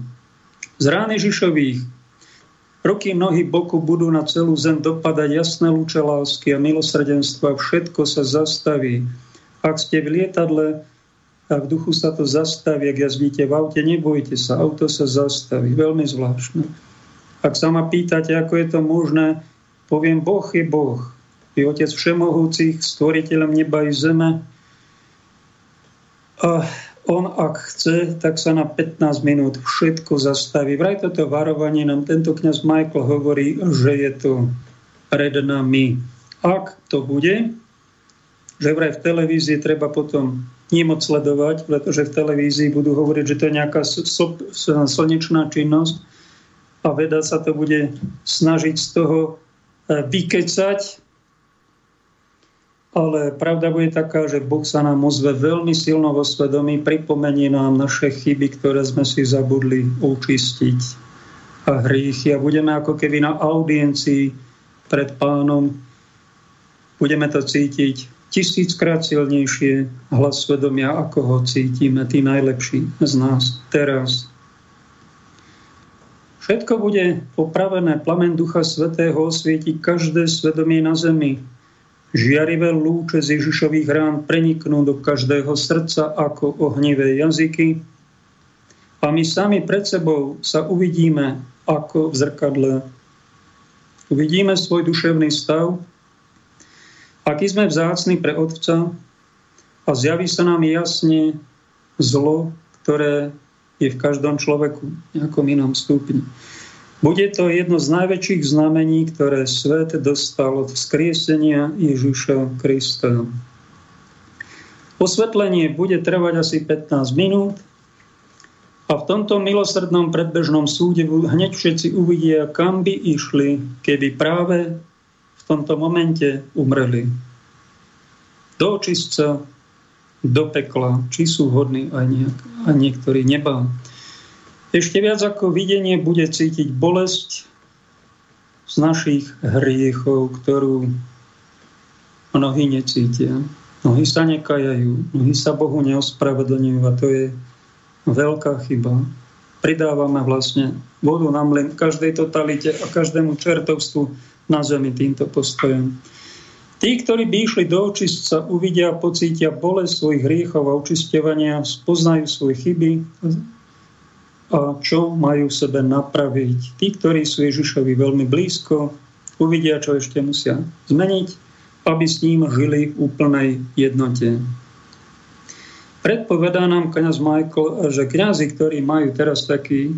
Z rán Ježišových ruky, nohy, boku budú na celú zem dopadať jasné lúče lásky a milosrdenstva. Všetko sa zastaví. Ak ste v lietadle, tak v duchu sa to zastaví. Ak jazdíte v aute, nebojte sa, auto sa zastaví. Veľmi zvláštne. Ak sa ma pýtate, ako je to možné, poviem, Boh je Boh. Je Otec všemohúcich, stvoriteľom neba i zeme. A on, ak chce, tak sa na 15 minút všetko zastaví. Vraj toto varovanie nám tento kňaz Michael hovorí, že je to pred nami. Ak to bude, že vraj v televízii treba potom nemoc sledovať, pretože v televízii budú hovoriť, že to je nejaká slnečná činnosť a veda sa to bude snažiť z toho vykecať, ale pravda bude taká, že Boh sa nám ozve veľmi silno vo svedomí, pripomenie nám naše chyby, ktoré sme si zabudli učistiť a hriechy. A budeme ako keby na audiencii pred pánom, budeme to cítiť tisíckrát silnejšie hlas svedomia, ako ho cítime, tí najlepší z nás teraz. Všetko bude opravené, plamen Ducha Svätého osvieti každé svedomie na zemi. Žiarivé lúče z Ježišových rán preniknú do každého srdca ako ohnivé jazyky a my sami pred sebou sa uvidíme ako v zrkadle. Uvidíme svoj duševný stav, aký sme vzácni pre Otca a zjaví sa nám jasne zlo, ktoré je v každom človeku nejakom inom stupni. Bude to jedno z najväčších znamení, ktoré svet dostal od vzkriesenia Ježiša Krista. Osvetlenie bude trvať asi 15 minút A v tomto milosrdnom predbežnom súde hneď všetci uvidia, kam by išli, keby práve v tomto momente umreli. Do očistca, do pekla, či sú hodní a niektorí neba. Ešte viac ako videnie bude cítiť bolesť z našich hriechov, ktorú mnohí necítia. Mnohí sa nekajajú, mnohí sa Bohu neospravedlňujú a to je veľká chyba. Pridávame vlastne vodu na mlyn každej totalite a každému čertovstvu na zemi týmto postojom. Tí, ktorí by išli do očistca, uvidia a pocítia bolesť svojich hriechov a očisťovania, spoznajú svoje chyby a čo majú v sebe napraviť. Tí, ktorí sú Ježišovi veľmi blízko, uvidia, čo ešte musia zmeniť, aby s ním žili v úplnej jednote. Predpovedá nám kňaz Michael, že kňazi, ktorí majú teraz taký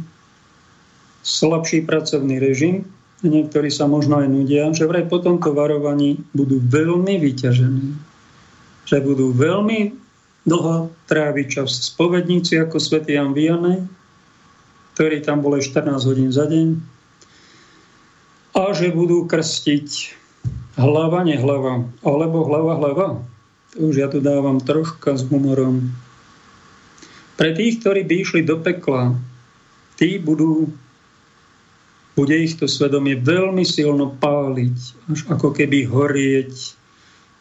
slabší pracovný režim, niektorí sa možno aj nudia, že vraj po tomto varovaní budú veľmi vyťažení. Že budú veľmi dlho tráviť čas v spovednici ako svätý Jan Vianney, ktorý tam bol 14 hodín za deň, a že budú krstiť hlava, nehlava, alebo hlava. Už ja tu dávam troška s humorom. Pre tých, ktorí by išli do pekla, bude ich to svedomie veľmi silno páliť, až ako keby horieť.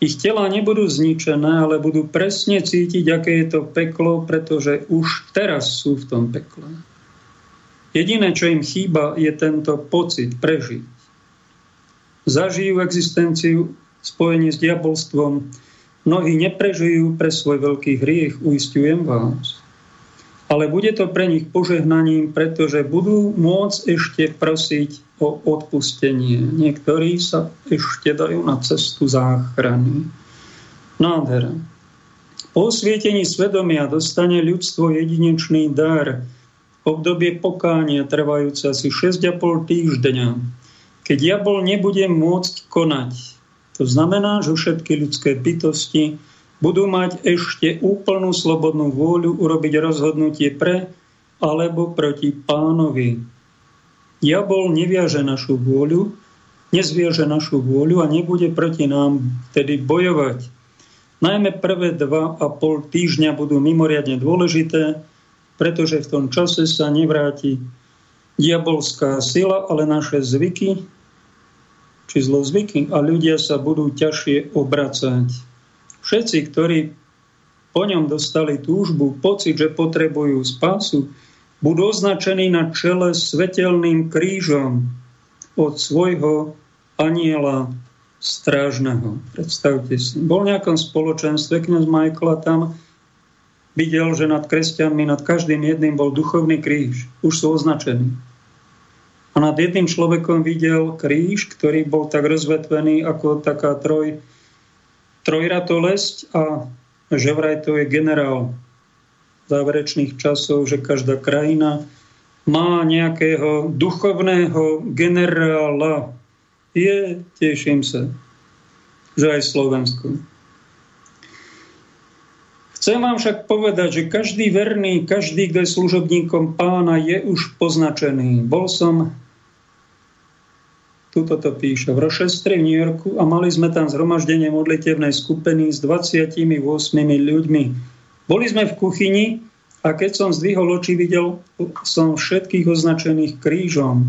Ich telá nebudú zničené, ale budú presne cítiť, aké je to peklo, pretože už teraz sú v tom pekle. Jediné, čo im chýba, je tento pocit prežiť. Zažijú existenciu spojení s diabolstvom. Mnohí neprežijú pre svoj veľký hriech, uisťujem vás. Ale bude to pre nich požehnaním, pretože budú môcť ešte prosiť o odpustenie. Niektorí sa ešte dajú na cestu záchrany. Nádhera. Po osvietení svedomia dostane ľudstvo jedinečný dar. V obdobie pokánia trvajúce asi 6,5 týždňa, keď diabol nebude môcť konať. To znamená, že všetky ľudské bytosti budú mať ešte úplnú slobodnú vôľu urobiť rozhodnutie pre alebo proti pánovi. Diabol nezviaže našu vôľu a nebude proti nám vtedy bojovať. Najmä prvé 2,5 týždňa budú mimoriadne dôležité, pretože v tom čase sa nevráti diabolská sila, ale naše zvyky, či zlozvyky, a ľudia sa budú ťažšie obracať. Všetci, ktorí po ňom dostali túžbu, pocit, že potrebujú spásu, budú označení na čele svetelným krížom od svojho aniela strážneho. Predstavte si, bol v nejakom spoločenstve, kňaz Michael tam videl, že nad kresťanmi, nad každým jedným bol duchovný kríž. Už sú označení. A nad jedným človekom videl kríž, ktorý bol tak rozvetvený ako taká trojratolesť, a že vraj to je generál záverečných časov, že každá krajina má nejakého duchovného generála. Teším sa, že aj Slovensko. Chcem vám však povedať, že každý verný, každý, kto je služobníkom pána, je už poznačený. Tuto to píše v Rochesteri v New Yorku a mali sme tam zhromaždenie modlitevnej skupiny s 28 ľuďmi. Boli sme v kuchyni a keď som zdvihol oči, videl som všetkých označených krížom.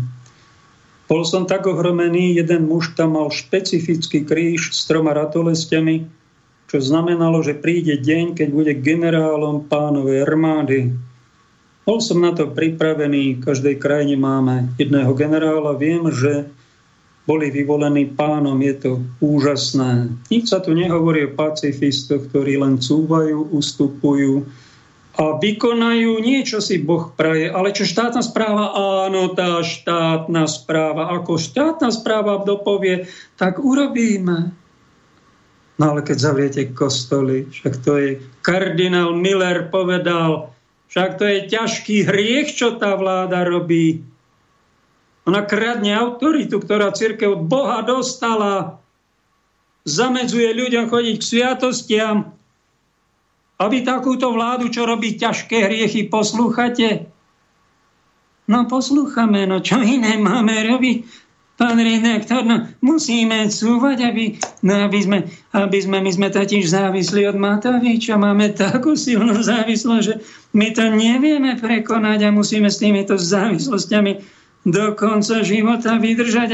Bol som tak ohromený, jeden muž tam mal špecifický kríž s 3 ratolestiami, čo znamenalo, že príde deň, keď bude generálom pánovej armády. Bol som na to pripravený, v každej krajine máme jedného generála, viem, že boli vyvolení pánom, je to úžasné. Nič sa tu nehovorí o pacifistoch, ktorí len cúvajú, ustupujú a vykonajú niečo si Boh praje. Ale čo štátna správa? Áno, tá štátna správa. Ako štátna správa dopovie, tak urobíme. No ale keď zavriete kostoly, však to je kardinál Miller povedal, však to je ťažký hriech, čo tá vláda robí. Ona kradne autoritu, ktorá cirkev od Boha dostala, zamedzuje ľuďom chodiť k sviatostiam. A vy takúto vládu, čo robí ťažké hriechy, poslúchate? No poslúchame, no čo iné máme robiť? Pán redaktor, no musíme cúvať, aby sme my sme totiž závisli od Matoviča. Máme takú silnú závislosť, že my to nevieme prekonať a musíme s týmito závislosťami do konca života vydržať.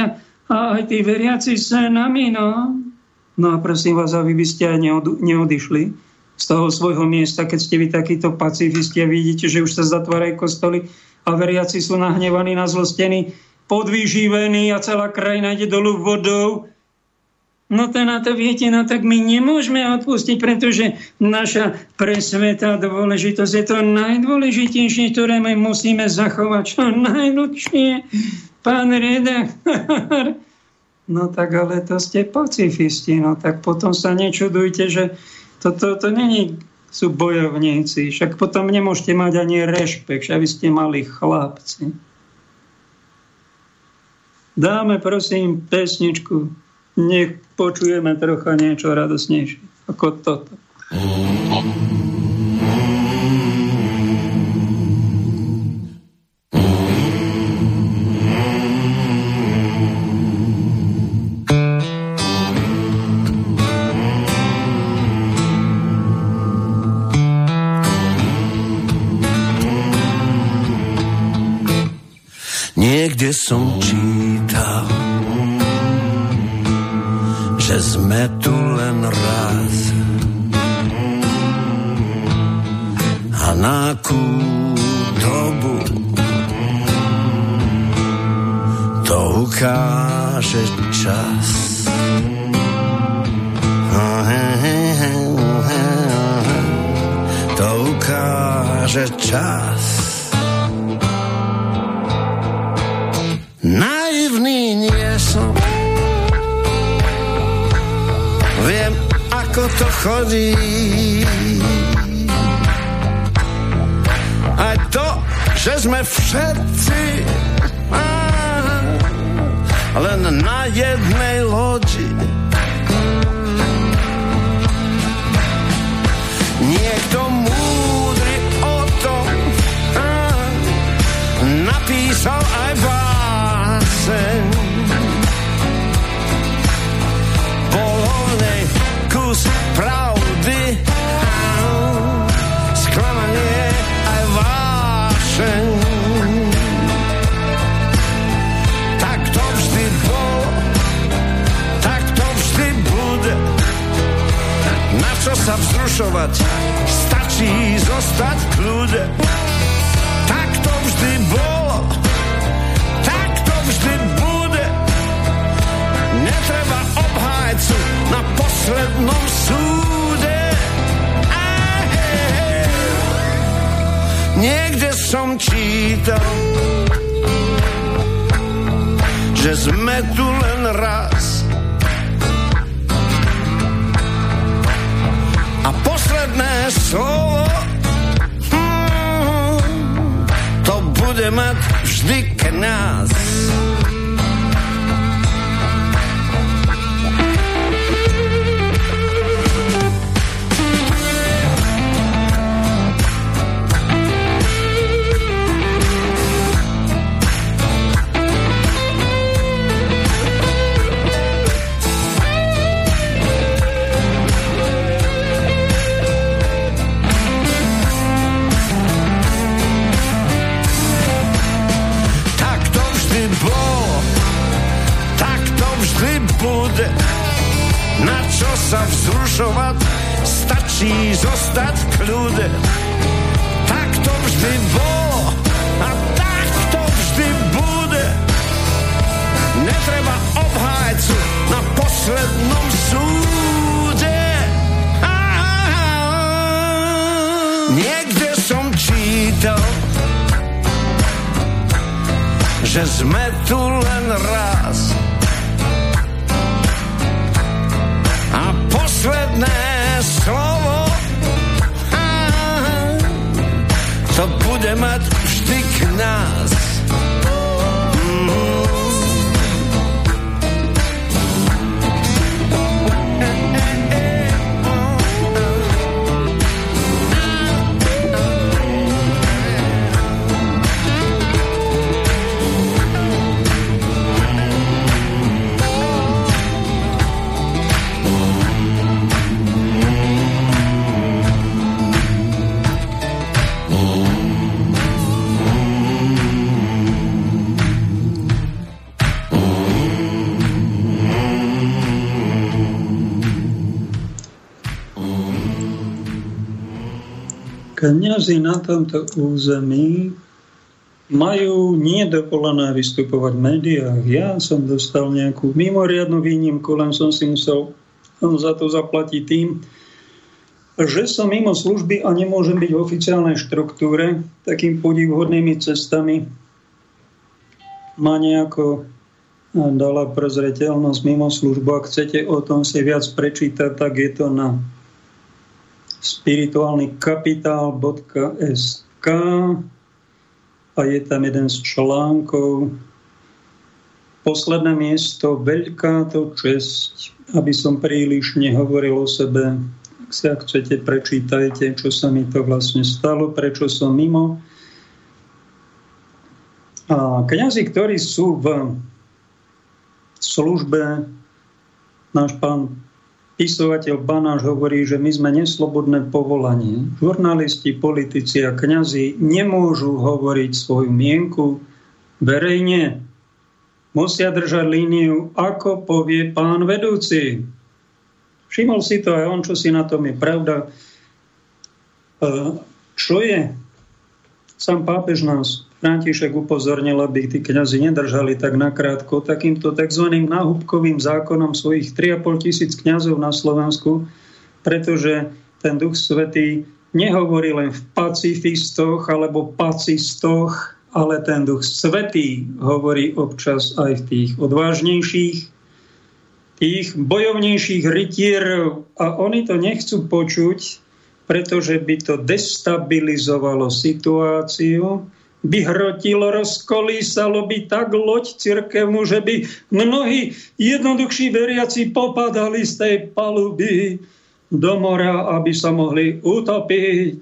A aj tí veriaci sa nami, no. No a prosím vás, aby ste aj neodišli z toho svojho miesta, keď ste vy takíto pacifisti a vidíte, že už sa zatvárajú kostoly a veriaci sú nahnevaní, nazlostení, podvyživený a celá krajina ide dolu vodou. No to na to viete, no tak my nemôžeme odpustiť, pretože naša presvetá dôležitosť je to najdôležitejšie, ktoré my musíme zachovať čo najdlhšie. Pán redaktor, no tak ale to ste pacifisti, no tak potom sa nečudujte, že to není, sú bojovníci, však potom nemôžete mať ani rešpekt, aby ste mali chlapci. Dáme, prosím, pesničku. Nech počujeme trocha niečo radosnejšie ako toto. Niekde som čítal, že sme tu len raz a na akú dobu to ukáže čas. To ukáže čas. Naivný nie som, viem ako to chodí, aj to, že sme všetci len na jednej lodi. Niekto múdry o tom napísal aj vám, bolo v nej kus pravdy, sklamanie aj vášeň. Tak to vždy bolo, tak to vždy bude. Na čo sa vzrušovať, stačí zostať v kľude. Tak to vždy bolo, vždy bude, netreba obhájcu na poslednom súde. Niekde som čítal, že sme tu len raz a posledné slovo to bude mať vždy kňaz. Na čo sa vzrušovať, stačí zostať v kľude. Tak to vždy bolo a tak to vždy bude. Netreba obhájcu na poslednom súde. Niekde som čítal, že sme tu len raz a posledné slovo to bude mať vždy k nás. kňazi na tomto území majú nedovolené vystupovať v médiách. Ja som dostal nejakú mimoriadnu výnimku, len som si musel za to zaplatiť tým, že som mimo služby a nemôžem byť v oficiálnej štruktúre. Takým podivhodnými cestami ma nejako dala prezreteľnosť mimo službu. Ak chcete o tom si viac prečítať, tak je to na spiritualnykapitál.sk a je tam jeden z článkov. Posledné miesto, veľká to česť, aby som príliš nehovoril o sebe. Ak si ak chcete, prečítajte, čo sa mi to vlastne stalo, prečo som mimo. A kňazi, ktorí sú v službe, náš pán pisovateľ Banáš hovorí, že my sme neslobodné povolanie. Žurnalisti, politici a kňazi nemôžu hovoriť svoju mienku verejne. Musia držať líniu, ako povie pán vedúci. Všimol si to aj on, čo si na tom je pravda. Čo je? Sám pápež nás, František, upozornil, aby tí kňazi nedržali tak nakrátko. Takýmto tzv. Náhubkovým zákonom svojich 3,5 tisíc kňazov na Slovensku, pretože ten Duch Svätý nehovorí len v pacifistoch alebo pacistoch, ale ten Duch Svätý hovorí občas aj v tých odvážnejších, tých bojovnejších rytierov. A oni to nechcú počuť, pretože by to destabilizovalo situáciu, by hrotilo, rozkolísalo by tak loď cirkevnú, že by mnohí jednoduchší veriaci popadali z tej paluby do mora, aby sa mohli utopiť.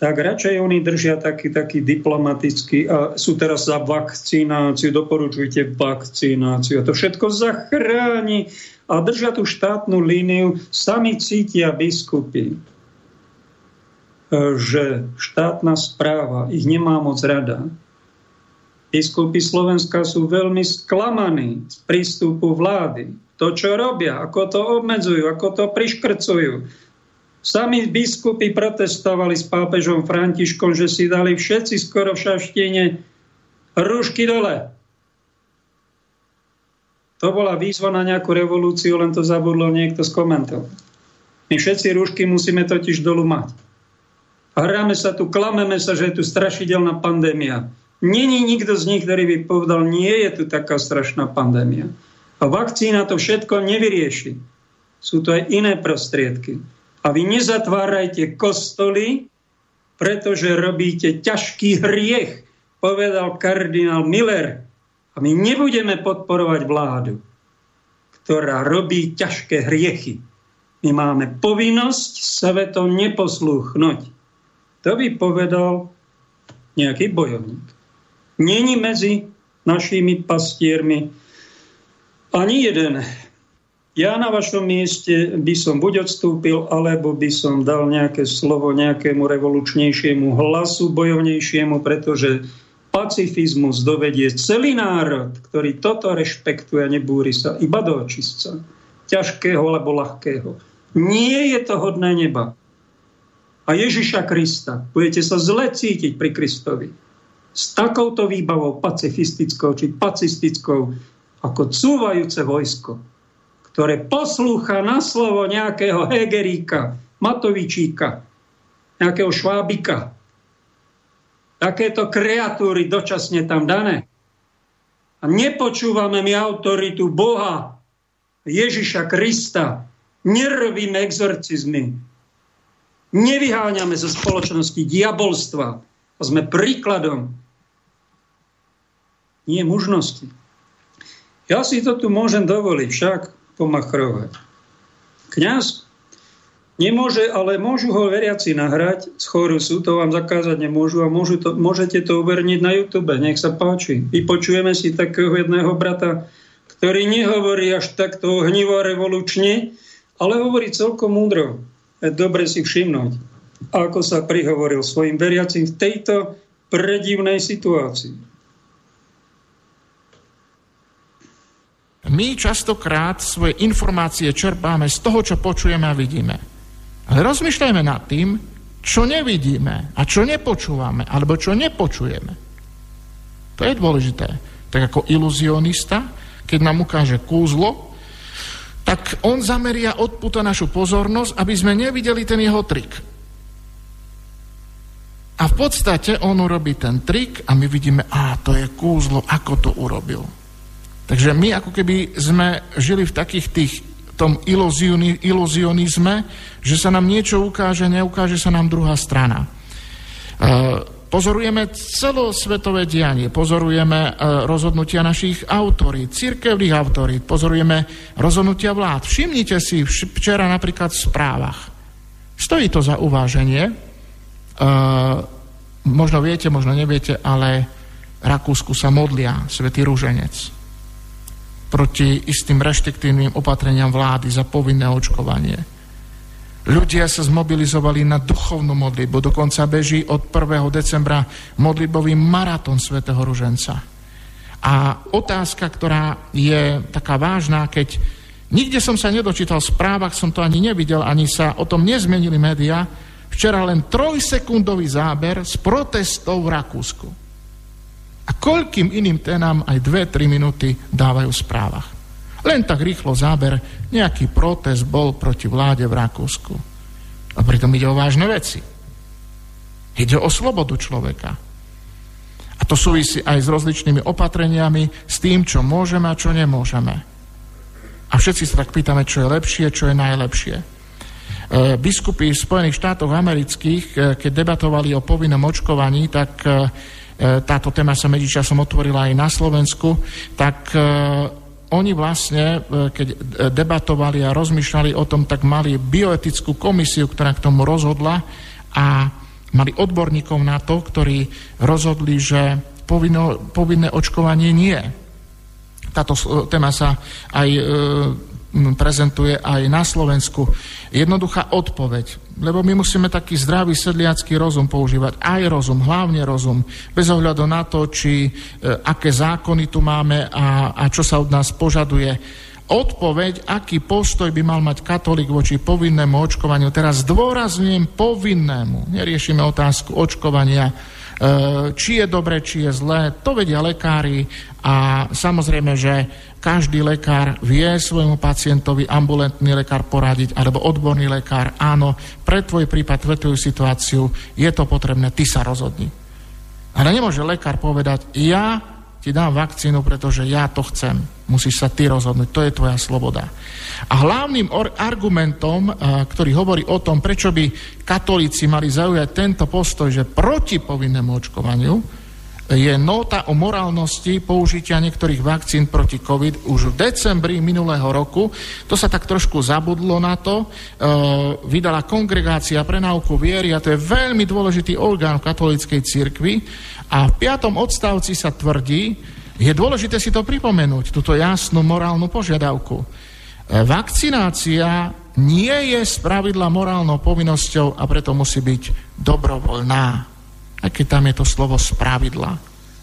Tak radšej oni držia taký diplomatický a sú teraz za vakcináciu, doporučujte vakcináciu. A to všetko zachráni a držia tú štátnu líniu. Sami cítia biskupy, že štátna správa ich nemá moc rada. Biskupy Slovenska sú veľmi sklamaní z prístupu vlády. To, čo robia, ako to obmedzujú, ako to priškrcujú. Sami biskupy protestovali s pápežom Františkom, že si dali všetci skoro v šaštine rúšky dole. To bola výzva na nejakú revolúciu, len to zabudlo niekto skomentovať. My všetci rúšky musíme totiž dolu mať. Hráme sa tu, klameme sa, že je tu strašidelná pandémia. Není nikto z nich, ktorý by povedal, nie je tu taká strašná pandémia. A vakcína to všetko nevyrieši. Sú to aj iné prostriedky. A vy nezatvárajte kostoly, pretože robíte ťažký hriech, povedal kardinál Miller. A my nebudeme podporovať vládu, ktorá robí ťažké hriechy. My máme povinnosť svetom neposlúchnuť. To by povedal nejaký bojovník. Není medzi našimi pastiermi ani jeden. Ja na vašom mieste by som buď odstúpil, alebo by som dal nejaké slovo nejakému revolučnejšiemu hlasu, bojovnejšiemu, pretože pacifizmus dovedie celý národ, ktorý toto rešpektuje a nebúri sa, iba do očistca, ťažkého alebo ľahkého. Nie je to hodné neba. A Ježiša Krista, budete sa zle cítiť pri Kristovi. S takouto výbavou pacifistickou či pacistickou, ako cúvajúce vojsko, ktoré poslúcha na slovo nejakého Hegeríka, Matovičíka, nejakého Švábika. Takéto kreatúry dočasne tam dané. A nepočúvame my autoritu Boha, Ježiša Krista. Nerobíme exorcizmy. Nevyháňame zo spoločnosti diabolstva. A sme príkladom. Nie mužnosti. Ja si to tu môžem dovoliť však. Pomachrovať. Kňaz nemôže, ale môžu ho veriaci nahrať z chorusu, to vám zakázať nemôžu a môžete to uverniť na YouTube, nech sa páči. Vypočujeme si takého jedného brata, ktorý nehovorí až takto hnivo revolučne, ale hovorí celkom múdro. Dobre si všimnúť, ako sa prihovoril svojim veriacim v tejto predivnej situácii. My častokrát svoje informácie čerpáme z toho, čo počujeme a vidíme. Ale rozmýšľajme nad tým, čo nevidíme a čo nepočúvame, alebo čo nepočujeme. To je dôležité. Tak ako iluzionista, keď nám ukáže kúzlo, tak on zameria odputa našu pozornosť, aby sme nevideli ten jeho trik. A v podstate on urobí ten trik a my vidíme, to je kúzlo, ako to urobil. Takže my ako keby sme žili v takých tých tom iluzionizme, že sa nám niečo ukáže, neukáže sa nám druhá strana. Pozorujeme celosvetové dianie, pozorujeme rozhodnutia našich autorít, cirkevných autorít, pozorujeme rozhodnutia vlád. Všimnite si včera napríklad v správach. Stojí to za uváženie, možno viete, možno neviete, ale v Rakúsku sa modlia svätý Ruženec proti istým reštriktívnym opatreniam vlády za povinné očkovanie. Ľudia sa zmobilizovali na duchovnú modlitbu. Dokonca beží od 1. decembra modlitbový maratón svätého Ruženca. A otázka, ktorá je taká vážna, keď nikde som sa nedočítal, v správach som to ani nevidel, ani sa o tom nezmenili médiá, včera len 3-sekundový záber z protestov v Rakúsku. A koľkým iným témam aj 2-3 minúty dávajú v správach. Len tak rýchlo záber, nejaký protest bol proti vláde v Rakúsku. A pritom ide o vážne veci. Ide o slobodu človeka. A to súvisí aj s rozličnými opatreniami, s tým, čo môžeme a čo nemôžeme. A všetci sa tak pýtame, čo je lepšie, čo je najlepšie. Biskupy v Spojených štátoch amerických, keď debatovali o povinnom očkovaní, tak táto téma sa medzičasom otvorila aj na Slovensku, tak oni vlastne, keď debatovali a rozmýšľali o tom, tak mali bioetickú komisiu, ktorá k tomu rozhodla a mali odborníkov na to, ktorí rozhodli, že povinné očkovanie nie. Táto téma sa aj prezentuje aj na Slovensku. Jednoduchá odpoveď. Lebo my musíme taký zdravý sedliacký rozum používať. Aj rozum, hlavne rozum. Bez ohľadu na to, či aké zákony tu máme a čo sa od nás požaduje. Odpoveď, aký postoj by mal mať katolík voči povinnému očkovaniu. Teraz zdôrazňujem povinnému. Neriešime otázku očkovania, či je dobre, či je zlé. To vedia lekári a samozrejme, že každý lekár vie svojmu pacientovi, ambulantný lekár poradiť, alebo odborný lekár, áno, pre tvoj prípad, pre tvoju situáciu je to potrebné, ty sa rozhodni. Ale nemôže lekár povedať, ja ti dám vakcínu, pretože ja to chcem. Musíš sa ty rozhodnúť, to je tvoja sloboda. A hlavným argumentom, ktorý hovorí o tom, prečo by katolíci mali zaujať tento postoj, že proti povinnému očkovaniu, je nota o morálnosti použitia niektorých vakcín proti COVID už v decembri minulého roku. To sa tak trošku zabudlo na to. Vydala Kongregácia pre náuku viery a to je veľmi dôležitý orgán v katolíckej cirkvi. A v 5. odstavci sa tvrdí, je dôležité si to pripomenúť, túto jasnú morálnu požiadavku. Vakcinácia nie je spravidla morálnou povinnosťou a preto musí byť dobrovoľná. A keď tam je to slovo spravidla,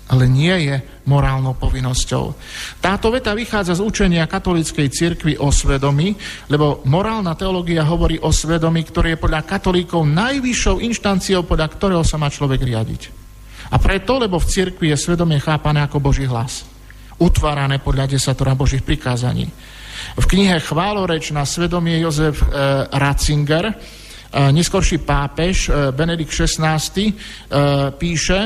ale nie je morálnou povinnosťou. Táto veta vychádza z učenia katolíckej cirkvi o svedomí, lebo morálna teológia hovorí o svedomí, ktoré je podľa katolíkov najvyššou inštanciou, podľa ktorého sa má človek riadiť. A preto, lebo v cirkvi je svedomie chápané ako Boží hlas, utvárané podľa desatora Božích prikázaní. V knihe Chváloreč na svedomie Jozef Ratzinger, neskorší pápež Benedikt XVI píše,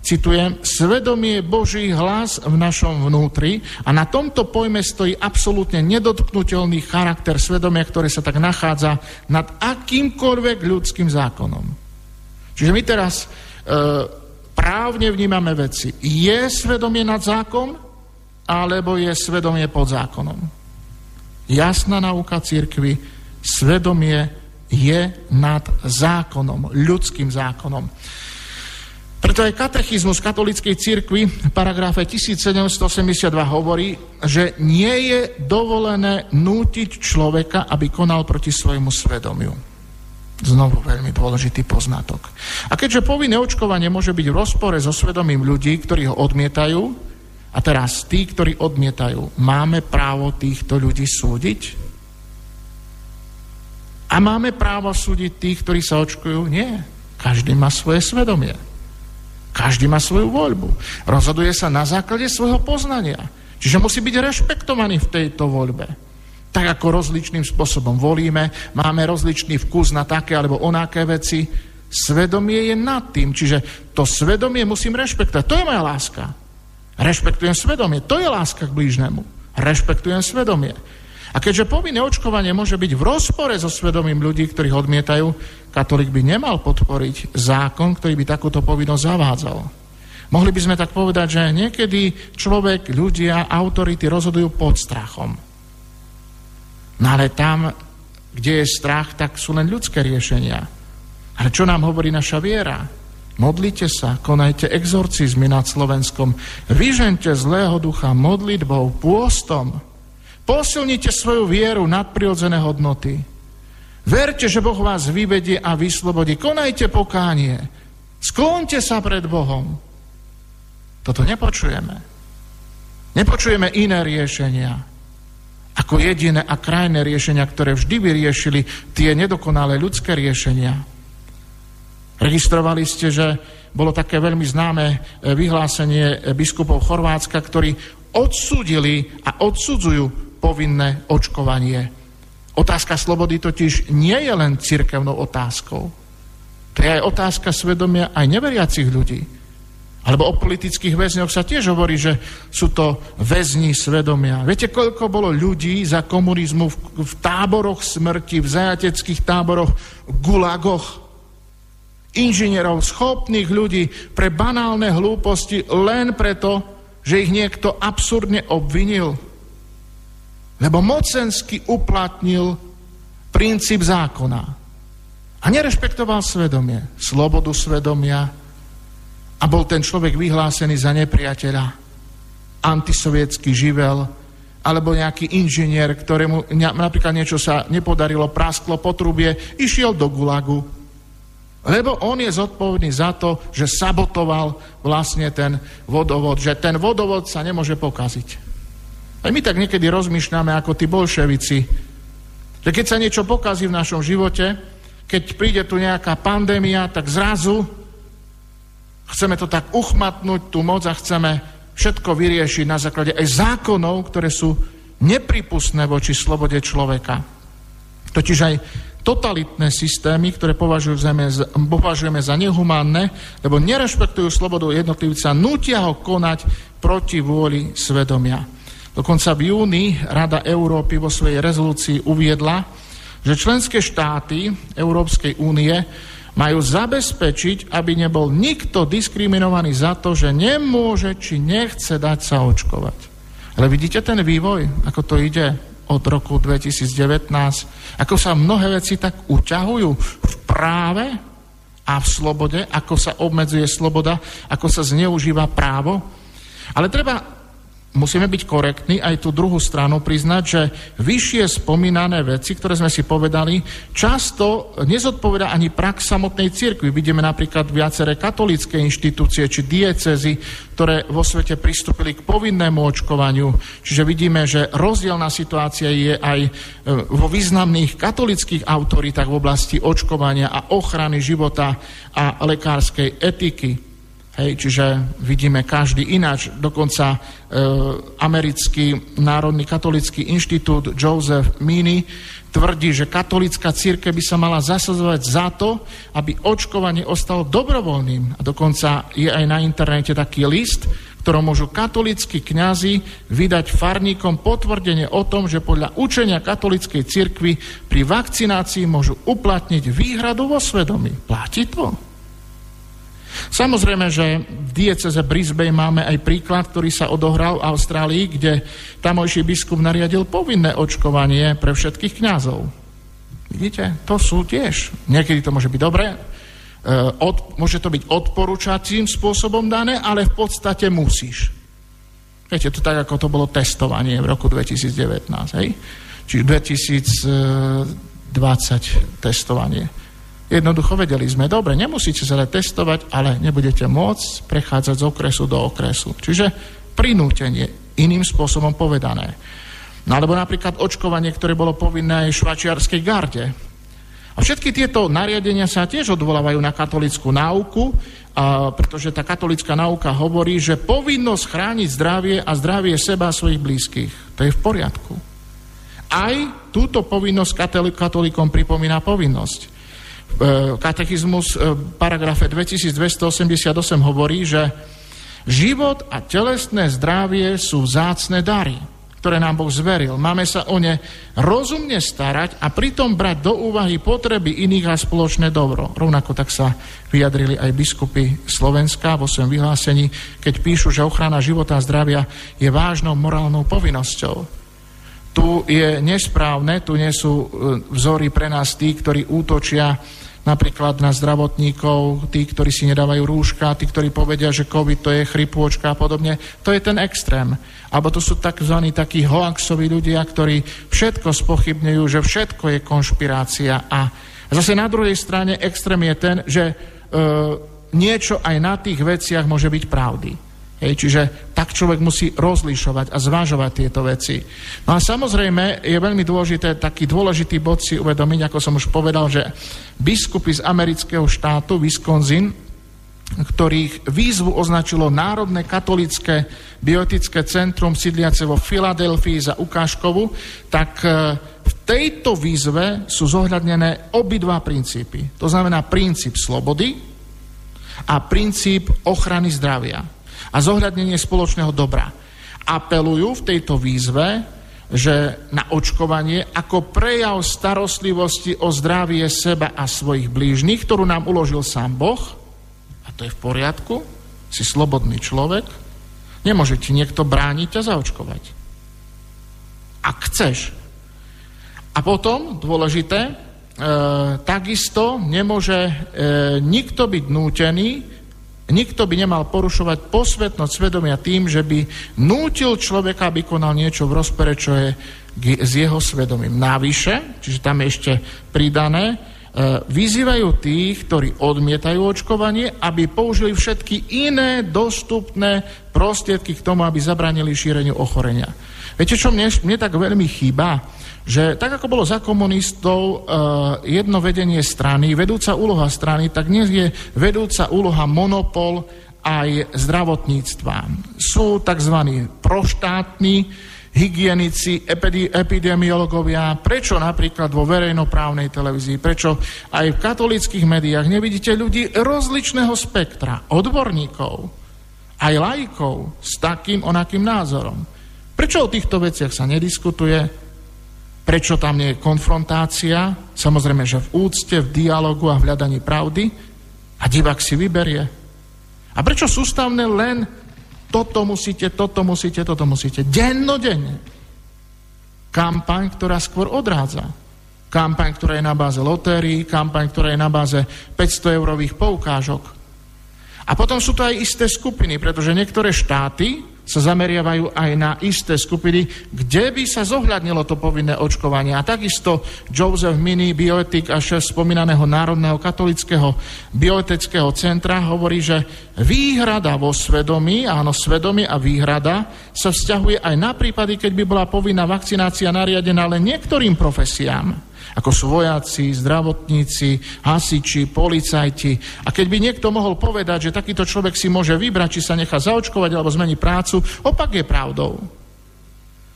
citujem, svedomie Boží hlas v našom vnútri a na tomto pojme stojí absolútne nedotknutelný charakter svedomia, ktoré sa tak nachádza nad akýmkoľvek ľudským zákonom. Čiže my teraz právne vnímame veci. Je svedomie nad zákon, alebo je svedomie pod zákonom? Jasná nauka cirkvi, svedomie je nad zákonom, ľudským zákonom. Preto aj katechizmus katolíckej cirkvi v paragrafe 1782 hovorí, že nie je dovolené nútiť človeka, aby konal proti svojmu svedomiu. Znovu veľmi dôležitý poznatok. A keďže povinné očkovanie môže byť v rozpore so svedomím ľudí, ktorí ho odmietajú, a teraz tí, ktorí odmietajú, máme právo týchto ľudí súdiť? A máme právo súdiť tých, ktorí sa očkujú? Nie. Každý má svoje svedomie. Každý má svoju voľbu. Rozhoduje sa na základe svojho poznania. Čiže musí byť rešpektovaný v tejto voľbe. Tak ako rozličným spôsobom volíme, máme rozličný vkus na také alebo onaké veci, svedomie je nad tým, čiže to svedomie musím rešpektovať. To je moja láska. Rešpektujem svedomie, to je láska k blížnemu. Rešpektujem svedomie. A keďže povinné očkovanie môže byť v rozpore so svedomím ľudí, ktorých odmietajú, katolík by nemal podporiť zákon, ktorý by takúto povinnosť zavádzal. Mohli by sme tak povedať, že niekedy človek, ľudia, autority rozhodujú pod strachom. No ale tam, kde je strach, tak sú len ľudské riešenia. Ale čo nám hovorí naša viera? Modlite sa, konajte exorcizmy nad Slovenskom, vyžente zlého ducha modlitbou, pôstom, posilnite svoju vieru nadprirodzené hodnoty. Verte, že Boh vás vyvedie a vyslobodí. Konajte pokánie, sklonte sa pred Bohom. Toto nepočujeme. Nepočujeme iné riešenia, ako jediné a krajné riešenia, ktoré vždy vyriešili tie nedokonalé ľudské riešenia. Registrovali ste, že bolo také veľmi známe vyhlásenie biskupov Chorvátska, ktorí odsúdili a odsudzujú povinné očkovanie. Otázka slobody totiž nie je len cirkevnou otázkou. To je aj otázka svedomia aj neveriacich ľudí. Alebo o politických väzňoch sa tiež hovorí, že sú to väzni svedomia. Viete, koľko bolo ľudí za komunizmu v táboroch smrti, v zajateckých táboroch, gulagoch, inžinierov, schopných ľudí pre banálne hlúposti len preto, že ich niekto absurdne obvinil. Lebo mocensky uplatnil princíp zákona a nerešpektoval svedomie, slobodu svedomia, a bol ten človek vyhlásený za nepriateľa, antisovietský živel, alebo nejaký inžinier, ktorému napríklad niečo sa nepodarilo, prasklo potrubie, išiel do gulagu. Lebo on je zodpovedný za to, že sabotoval vlastne ten vodovod, že ten vodovod sa nemôže pokaziť. A my tak niekedy rozmýšľame ako tí bolševici, že keď sa niečo pokazí v našom živote, keď príde tu nejaká pandémia, tak zrazu chceme to tak uchmatnúť, tú moc, a chceme všetko vyriešiť na základe aj zákonov, ktoré sú nepripustné voči slobode človeka. Totiž aj totalitné systémy, ktoré považujeme za nehumánne, lebo nerešpektujú slobodu jednotlivca, nútia ho konať proti vôli svedomia. Dokonca v júni Rada Európy vo svojej rezolúcii uviedla, že členské štáty Európskej únie majú zabezpečiť, aby nebol nikto diskriminovaný za to, že nemôže či nechce dať sa očkovať. Ale vidíte ten vývoj, ako to ide od roku 2019, ako sa mnohé veci tak uťahujú v práve a v slobode, ako sa obmedzuje sloboda, ako sa zneužíva právo. Ale musíme byť korektní, aj tú druhú stranu priznať, že vyššie spomínané veci, ktoré sme si povedali, často nezodpovedá ani prax samotnej cirkvi. Vidíme napríklad viaceré katolícke inštitúcie či diecézy, ktoré vo svete pristúpili k povinnému očkovaniu. Čiže vidíme, že rozdielna situácia je aj vo významných katolíckych autoritách v oblasti očkovania a ochrany života a lekárskej etiky. Hej, čiže vidíme každý ináč, dokonca americký národný katolický inštitút Joseph Meany tvrdí, že katolícka cirkev by sa mala zasadzovať za to, aby očkovanie ostalo dobrovoľným. A dokonca je aj na internete taký list, ktorom môžu katolíckí kňazi vydať farníkom potvrdenie o tom, že podľa učenia katolíckej cirkvi pri vakcinácii môžu uplatniť výhradu vo svedomí. Platí to? Samozrejme, že v dieceze Brisbane máme aj príklad, ktorý sa odohral v Austrálii, kde tamojší biskup nariadil povinné očkovanie pre všetkých kňazov. Vidíte, to sú tiež. Niekedy to môže byť dobré, môže to byť odporúčacím spôsobom dané, ale v podstate musíš. Viete, to tak, ako to bolo testovanie v roku 2019, hej? Čiže 2020 testovanie. Jednoducho vedeli sme, dobre, nemusíte sa testovať, ale nebudete môcť prechádzať z okresu do okresu. Čiže prinútenie, iným spôsobom povedané. No alebo napríklad očkovanie, ktoré bolo povinné aj švajčiarskej garde. A všetky tieto nariadenia sa tiež odvolávajú na katolickú náuku, pretože tá katolická náuka hovorí, že povinnosť chrániť zdravie a zdravie seba a svojich blízkych. To je v poriadku. Aj túto povinnosť katolíkom pripomína povinnosť. Katechizmus v paragrafe 2288 hovorí, že život a telesné zdravie sú vzácne dary, ktoré nám Boh zveril. Máme sa o ne rozumne starať a pritom brať do úvahy potreby iných a spoločné dobro. Rovnako tak sa vyjadrili aj biskupy Slovenska vo svojom vyhlásení, keď píšu, že ochrana života a zdravia je vážnou morálnou povinnosťou. Tu je nesprávne, tu nie sú vzory pre nás tí, ktorí útočia napríklad na zdravotníkov, tí, ktorí si nedávajú rúška, tí, ktorí povedia, že COVID to je chrypôčka a podobne. To je ten extrém. Alebo to sú takí hoaxoví ľudia, ktorí všetko spochybňujú, že všetko je konšpirácia. A zase na druhej strane extrém je ten, že niečo aj na tých veciach môže byť pravdy. Čiže tak človek musí rozlišovať a zvažovať tieto veci. No a samozrejme je veľmi dôležité, taký dôležitý bod si uvedomiť, ako som už povedal, že biskupy z amerického štátu Wisconsin, ktorých výzvu označilo Národné katolické bioetické centrum sídliace vo Filadelfii za ukážkovú, tak v tejto výzve sú zohľadnené obidva princípy. To znamená princíp slobody a princíp ochrany zdravia a zohľadnenie spoločného dobra. Apelujú v tejto výzve, že na očkovanie ako prejav starostlivosti o zdravie seba a svojich blížnych, ktorú nám uložil sám Boh, a to je v poriadku, si slobodný človek, nemôže ti niekto brániť a zaočkovať. Ak chceš. A potom, dôležité, takisto nemôže nikto byť nútený. Nikto by nemal porušovať posvetnosť svedomia tým, že by nútil človeka, aby konal niečo v rozpore, čo je s jeho svedomím. Navyše, čiže tam je ešte pridané, vyzývajú tých, ktorí odmietajú očkovanie, aby použili všetky iné dostupné prostriedky k tomu, aby zabránili šíreniu ochorenia. Viete, čo mne tak veľmi chýba? Že tak, ako bolo za komunistov jedno vedenie strany, vedúca úloha strany, tak dnes je vedúca úloha monopol aj zdravotníctva. Sú tzv. Proštátni, hygienici, epidemiológovia. Prečo napríklad vo verejnoprávnej televízii, prečo aj v katolíckych médiách nevidíte ľudí rozličného spektra, odborníkov, aj laikov s takým onakým názorom? Prečo o týchto veciach sa nediskutuje? Prečo tam nie je konfrontácia? Samozrejme, že v úcte, v dialogu a v hľadaní pravdy. A divák si vyberie. A prečo sústavne len toto musíte, toto musíte, toto musíte? Dennodenne. Kampaň, ktorá skôr odrádza. Kampaň, ktorá je na báze lotérií, kampaň, ktorá je na báze 500-eurových poukážok. A potom sú to aj isté skupiny, pretože niektoré štáty sa zameriavajú aj na isté skupiny, kde by sa zohľadnilo to povinné očkovanie. A takisto Joseph Mini, bioetik a šéf spomínaného Národného katolického bioetického centra, hovorí, že výhrada vo svedomí, áno, svedomie a výhrada sa vzťahuje aj na prípady, keď by bola povinná vakcinácia nariadená len niektorým profesiám, ako sú vojaci, zdravotníci, hasiči, policajti. A keď by niekto mohol povedať, že takýto človek si môže vybrať, či sa nechá zaočkovať alebo zmení prácu, opak je pravdou.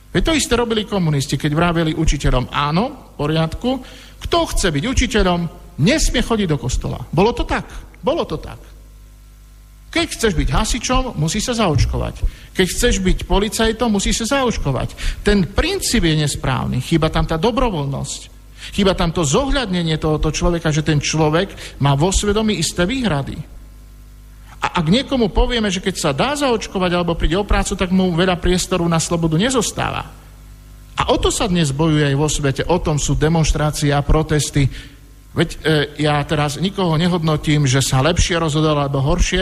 Veď to isté robili komunisti, keď vraveli učiteľom, áno, v poriadku, kto chce byť učiteľom, nesmie chodiť do kostola. Bolo to tak, bolo to tak. Keď chceš byť hasičom, musí sa zaočkovať. Keď chceš byť policajtom, musí sa zaočkovať. Ten princíp je nesprávny, chýba tam tá dobrovoľnosť. Chýba tam to zohľadnenie tohoto človeka, že ten človek má vo svedomí isté výhrady. A ak niekomu povieme, že keď sa dá zaočkovať alebo príde o prácu, tak mu veľa priestoru na slobodu nezostáva. A o to sa dnes bojuje aj vo svete. O tom sú demonštrácie a protesty. Veď ja teraz nikoho nehodnotím, že sa lepšie rozhodol alebo horšie.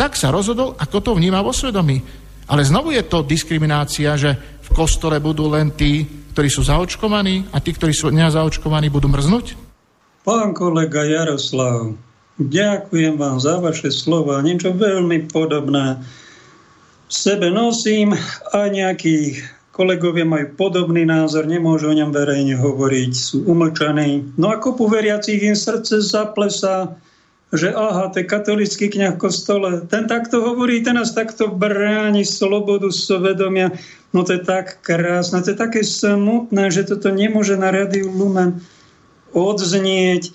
Tak sa rozhodol, ako to vníma vo svedomí. Ale znovu je to diskriminácia, že v kostole budú len tí, ktorí sú zaočkovaní a tí, ktorí sú nezaočkovaní, budú mrznúť? Pán kolega Jaroslav, ďakujem vám za vaše slova. Niečo veľmi podobné sebe nosím a nejakých kolegovia majú podobný názor, nemôžu o ňom verejne hovoriť, sú umlčaní. No a kopu veriacich im srdce zaplesá, že aha, ten katolícky kňaz v kostole, ten takto hovorí, ten nás takto bráni slobodu svedomia. No to je tak krásne, to je také smutné, že toto nemôže na Rádiu Lumen odznieť,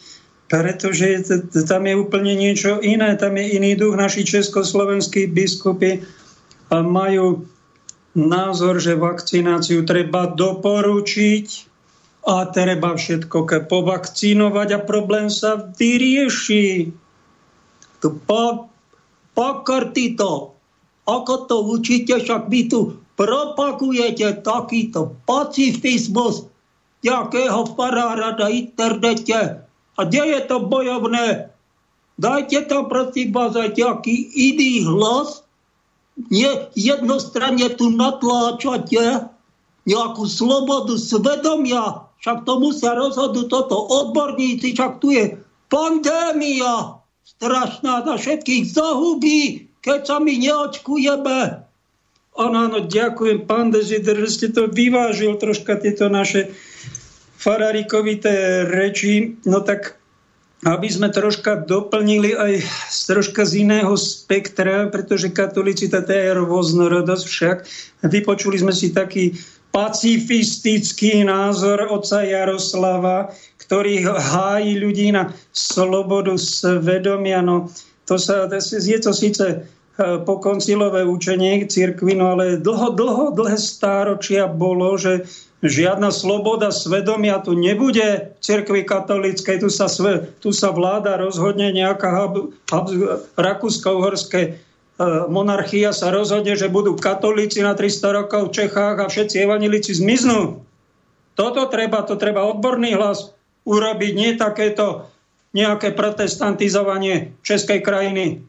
pretože tam je úplne niečo iné, tam je iný duch. Naši československí biskupy majú názor, že vakcináciu treba doporučiť a treba všetko povakcinovať a problém sa vyrieši. Pokrtito, ako to učíte, však vy tu propagujete takýto pacifizmus, jakého farára na internete. A kde je to bojovné? Dajte tam prosím vás aj nejaký iný hlas. Nie jednostranne tu natláčate nejakú slobodu svedomia. Však tomu sa rozhodnú toto odborníci, však tu je pandémia strašná, na všetkých zahubí, keď sa my neočkujeme. Áno, ďakujem, pán Dezidr, že ste to vyvážil troška tieto naše farárikovité reči. No tak, aby sme troška doplnili aj troška z iného spektra, pretože katolícita to je rôznorodosť však. Vypočuli sme si taký pacifistický názor otca Jaroslava, ktorý hájí ľudí na slobodu svedomia. No, je to síce pokoncilové učenie cirkvi, no ale dlhé stáročia bolo, že žiadna sloboda svedomia tu nebude v cirkvi katolíckej. Tu sa vláda rozhodne, nejaká rakúsko-uhorská monarchia sa rozhodne, že budú katolíci na 300 rokov v Čechách a všetci evanilíci zmiznú. To treba odborný hlas urobiť, nie takéto nejaké protestantizovanie českej krajiny.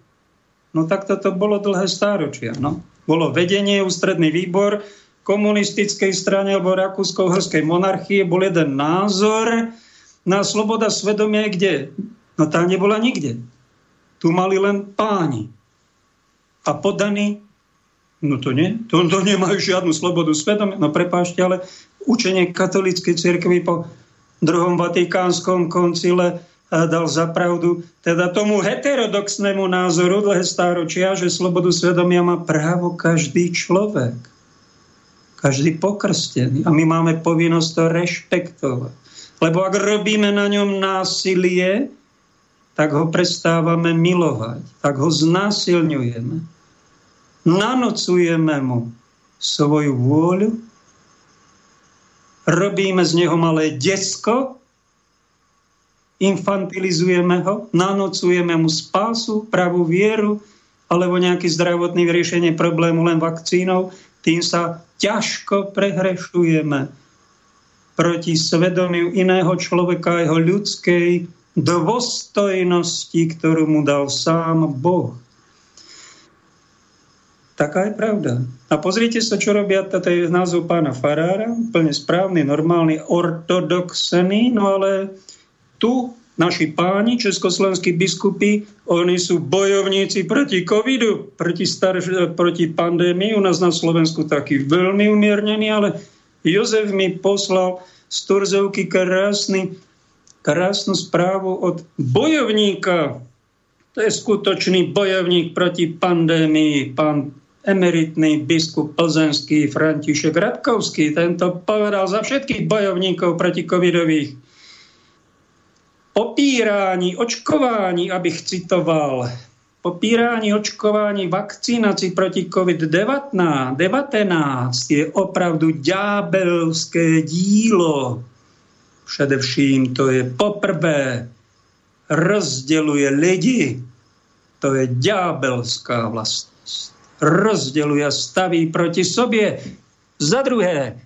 No tak toto bolo dlhé stáročia. No. Bolo vedenie, ústredný výbor komunistickej strane alebo rakúsko-uhorskej monarchie, bol jeden názor na sloboda svedomia kde? No tá nebola nikde. Tu mali len páni. A podaní? No to nie. To nemajú žiadnu slobodu svedomia. No prepáčte, ale učenie katolíckej cirkvi po druhom vatikánskom koncile dal za pravdu teda tomu heterodoxnému názoru dlhé stáročia, že slobodu svedomia má právo každý človek. Každý pokrstený. A my máme povinnosť to rešpektovať. Lebo ak robíme na ňom násilie, tak ho prestávame milovať. Tak ho znásilňujeme. Nanocujeme mu svoju vôľu. Robíme z neho malé decko. Infantilizujeme ho. Nanocujeme mu spásu, pravú vieru alebo nejaký zdravotný riešenie problému len vakcínou. Tým sa ťažko prehrešujeme proti svedomiu iného človeka, jeho ľudskej dôstojnosti, ktorú mu dal sám Boh. Taká je pravda. A pozrite sa, čo robia, toto je názov pána farára, úplne správny, normálny, ortodoxný, no ale tu naši páni, československí biskupy, oni sú bojovníci proti covidu, proti pandémii. U nás na Slovensku taký veľmi umiernený, ale Jozef mi poslal z Turzovky krásnu správu od bojovníka. To je skutočný bojovník proti pandémii, pán emeritný biskup plzeňský František Radkovský. Tento povedal za všetkých bojovníkov proti covidových. Popírání, očkování, abych citoval, popírání, očkování, vakcinaci proti COVID-19 je opravdu ďábelské dílo. Především to je poprvé, rozděluje lidi, to je ďábelská vlastnost. Rozděluje a staví proti sobě. Za druhé,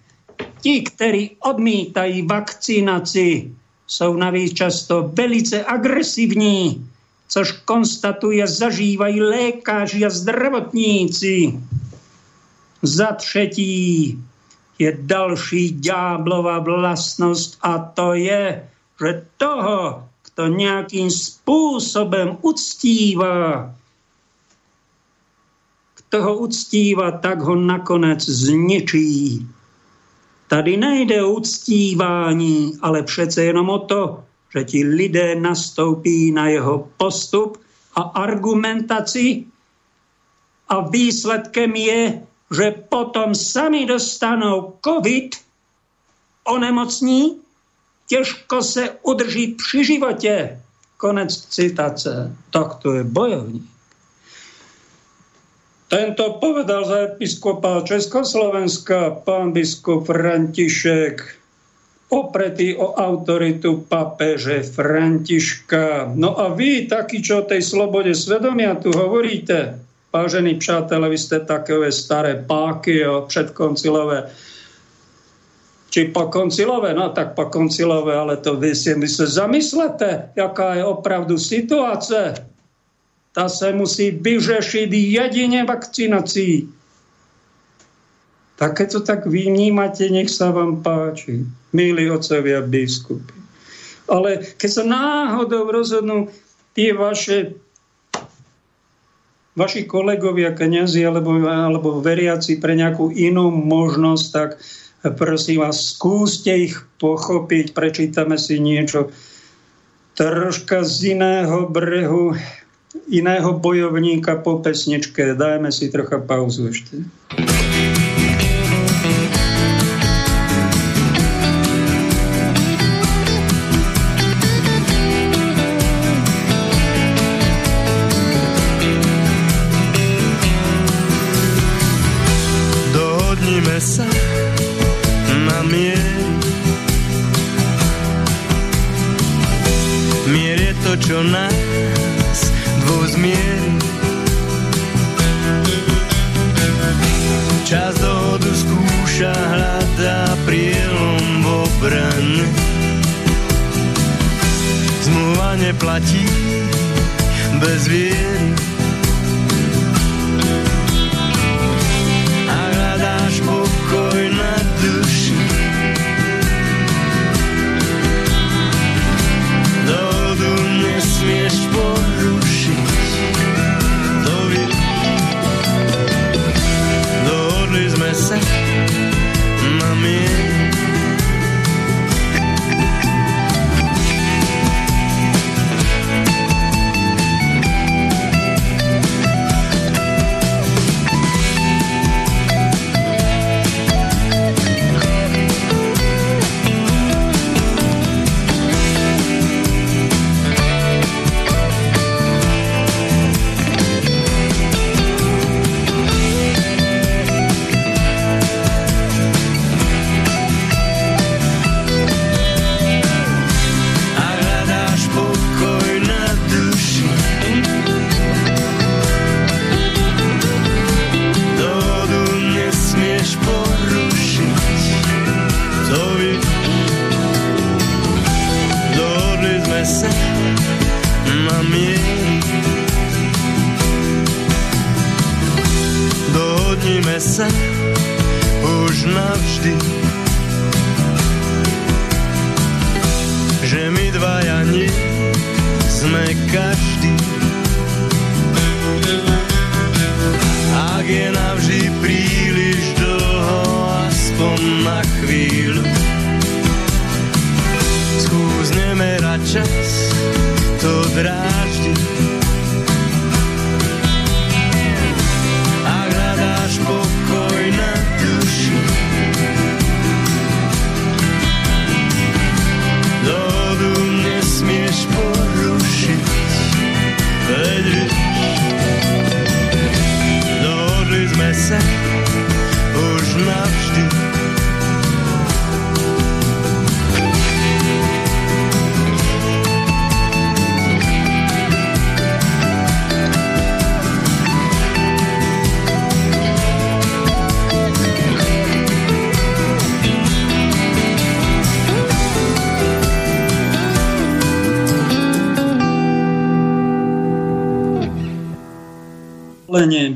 ti, kteří odmítají vakcinaci, jsou navíc často velice agresivní, což konstatují a zažívají lékaři a zdravotníci. Za třetí je další ďáblova vlastnost a to je, že toho, kdo nějakým způsobem uctívá, tak ho nakonec zničí. Tady nejde o uctívání, ale přece jenom o to, že ti lidé nastoupí na jeho postup a argumentaci a výsledkem je, že potom sami dostanou covid, onemocní, těžko se udrží při životě. Konec citace. Tak to je bojovník. Tento povedal za episkopa Československa pán biskup František, opretý o autoritu papeže Františka. No a vy, takí, čo o tej slobode svedomia tu hovoríte, vážení přátelé, vy ste takové staré páky, jo, předkoncilové, či pokoncilové, no tak pokoncilové, ale to vy se zamyslete, jaká je opravdu situace. Ta se musí vyřešit jedině vakcinací. Tak keď to tak vnímate, nech sa vám páči, milí otcovia biskupy. Ale keď sa náhodou rozhodnú tie vaši kolegovia kňazi alebo veriaci pre nejakú inú možnosť, tak prosím vás, skúste ich pochopiť, prečítame si niečo troška z iného brehu, iného bojovníka po pesničke. Dajme si trocha pauzu ešte. Dohodnime sa na mier je to, čo nás dvozmieri. Čas dohodu skúša, hľadá prielom v obrane. Zmluva neplatí bez viery. A hľadáš pokoj na duši. Dohodu nesmieš porušiť. Dohodli sme sa na mier.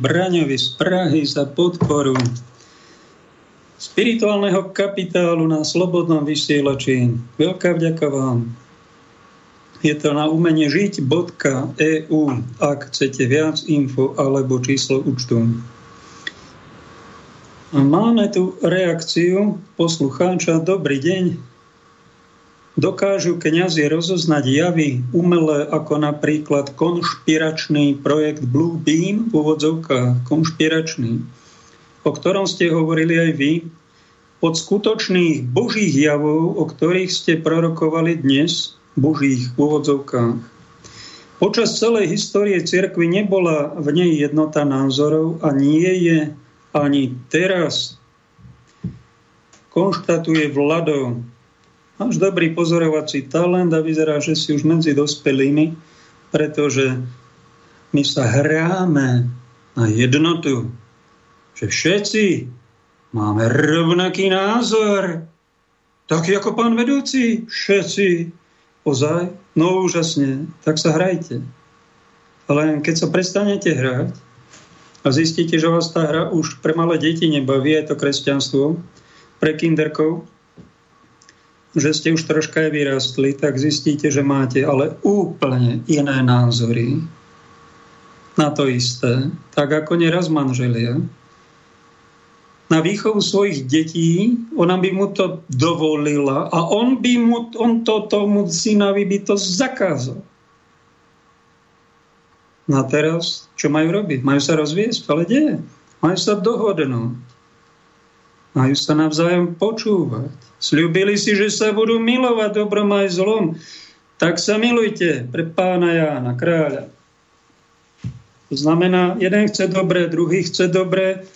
Braňovi z Prahy za podporu spirituálneho kapitálu na Slobodnom vysielači. Veľká vďaka vám. Je to na umenežiť.eu, ak chcete viac info alebo číslo účtu. Máme tu reakciu poslucháča. Dobrý deň. Dokážu kňazi rozoznať javy umelé, ako napríklad konšpiračný projekt Blue Beam v úvodzovkách, konšpiračný, o ktorom ste hovorili aj vy, od skutočných božích javov, o ktorých ste prorokovali dnes, božích v úvodzovkách. Počas celej histórie cirkvi nebola v nej jednota názorov a nie je ani teraz, konštatuje Vlado. Až dobrý pozorovací talent a vyzerá, že si už medzi dospelými, pretože my sa hráme na jednotu. Že všetci máme rovnaký názor. Taký ako pán vedúci. Všetci. Ozaj? No úžasne. Tak sa hrajte. Ale keď sa prestanete hrať a zistíte, že vás tá hra už pre malé deti nebaví, aj to kresťanstvo, pre kinderkov, že ste už troška aj vyrastli, tak zistíte, že máte ale úplne iné názory na to isté, tak ako neraz manželia. Na výchovu svojich detí, ona by mu to dovolila a on tomu synovi by to zakázal. No a teraz, čo majú robiť? Majú sa rozviesť, ale nie. Majú sa dohodnúť. Majú sa navzájom počúvať. Sľúbili si, že sa budú milovať dobrom aj zlom. Tak sa milujte pre pána Jána, kráľa. To znamená, jeden chce dobre, druhý chce dobre.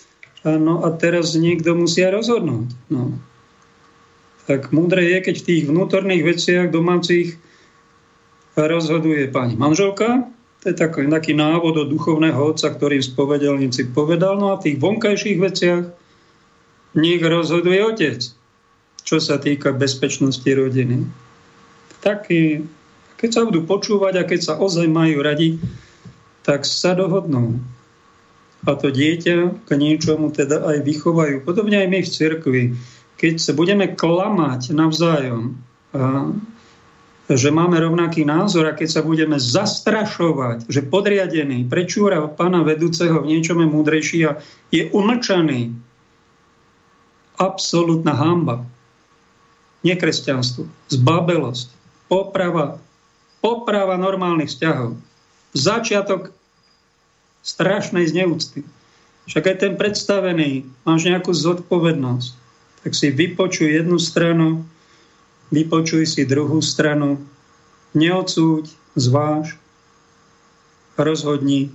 No a teraz niekto musia rozhodnúť. No. Tak múdre je, keď v tých vnútorných veciach domácich rozhoduje pani manželka. To je taký návod od duchovného otca, ktorý v spovedelnici povedal. No a v tých vonkajších veciach nech rozhoduje otec, čo sa týka bezpečnosti rodiny. Taký, keď sa budú počúvať a keď sa ozaj majú radi, tak sa dohodnú. A to dieťa k niečomu teda aj vychovajú. Podobne aj my v cirkvi. Keď sa budeme klamať navzájom, že máme rovnaký názor a keď sa budeme zastrašovať, že podriadený prečúra pána vedúceho v niečom je múdrejší a je umlčaný. Absolútna hanba. Nekresťanstvo. Zbabelosť. Poprava normálnych vzťahov. Začiatok strašnej zneúcty. Však aj ten predstavený, máš nejakú zodpovednosť. Tak si vypočuj jednu stranu, vypočuj si druhú stranu, neodsúď, zváž, rozhodni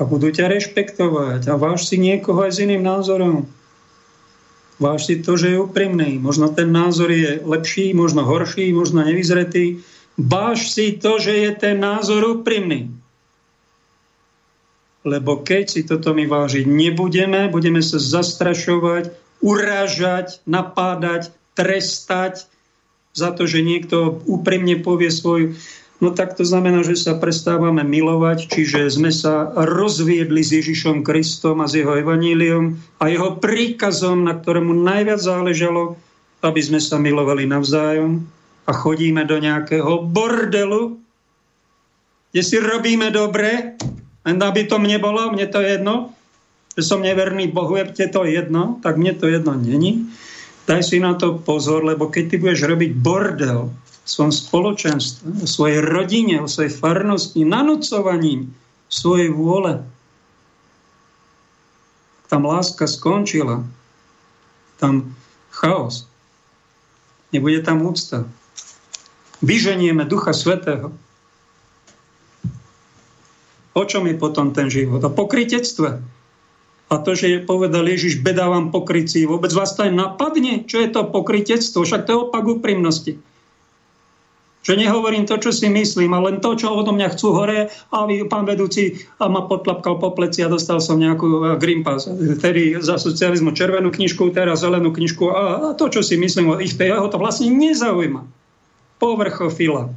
a budú ťa rešpektovať a váž si niekoho aj s iným názorom. Váž si to, že je úprimný. Možno ten názor je lepší, možno horší, možno nevyzretý. Váž si to, že je ten názor úprimný. Lebo keď si toto my vážiť nebudeme, budeme sa zastrašovať, urážať, napádať, trestať za to, že niekto úprimne povie svoju. No tak to znamená, že sa prestávame milovať, čiže sme sa rozviedli s Ježišom Kristom a s jeho evaníliom a jeho príkazom, na ktorému najviac záležalo, aby sme sa milovali navzájom a chodíme do nejakého bordelu, kde si robíme dobre, len aby to mne bolo, mne to je jedno, že som neverný Bohu, je to jedno, tak mne to jedno není. Daj si na to pozor, lebo keď ty budeš robiť bordel v svojom spoločenstve, v svojej rodine, v svojej farnosti, nanúcovaním svojej vôle, tam láska skončila. Tam chaos. Nebude tam úcta. Vyženieme Ducha Svätého. O čom je potom ten život? O pokrytectve. A to, že povedal Ježiš, beda vám pokrytci, vôbec vás to aj napadne, čo je to pokrytectvo, však to je opak úprimnosti. Že nehovorím to, čo si myslím, ale len to, čo odo mňa chcú hore, a pán vedúci a ma potlapkal po pleci a dostal som nejakú Green Pass, tedy za socializmu červenú knižku, teraz zelenú knižku a to, čo si myslím o ich, jeho to vlastne nezaujíma. Povrchofila.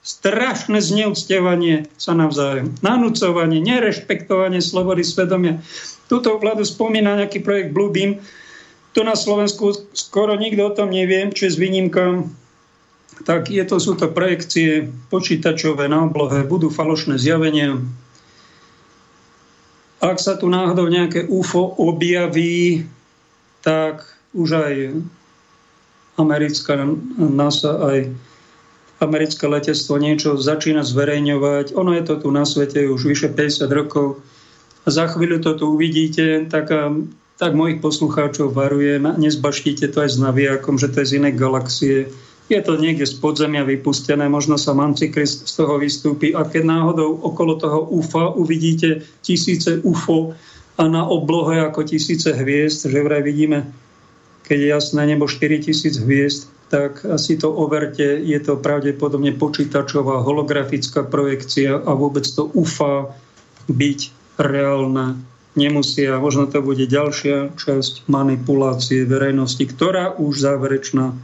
Strašné zneúctievanie sa navzájom, nanúcovanie, nerešpektovanie slobody svedomia. Tuto vládu spomína nejaký projekt Blue Beam. Tu na Slovensku skoro nikto o tom nevie, čo je s výnimkom. Tak sú to projekcie počítačové na oblohe, budú falošné zjavenia. Ak sa tu náhodou nejaké UFO objaví, tak už aj americká NASA, aj americké letectvo niečo začína zverejňovať. Ono je to tu na svete už vyše 50 rokov. Za chvíľu to tu uvidíte, tak mojich poslucháčov varujem. Nezbaštíte to aj s navijakom, že to je z inej galaxie. Je to niekde z podzemia vypustené, možno sa Antikrist z toho vystúpi. A keď náhodou okolo toho UFO uvidíte tisíce UFO a na oblohe ako tisíce hviezd, že vraj vidíme, keď je jasné nebo 4000 hviezd, tak si to overte, je to pravdepodobne počítačová holografická projekcia a vôbec to UFO byť reálne nemusia. Možno to bude ďalšia časť manipulácie verejnosti, ktorá už záverečná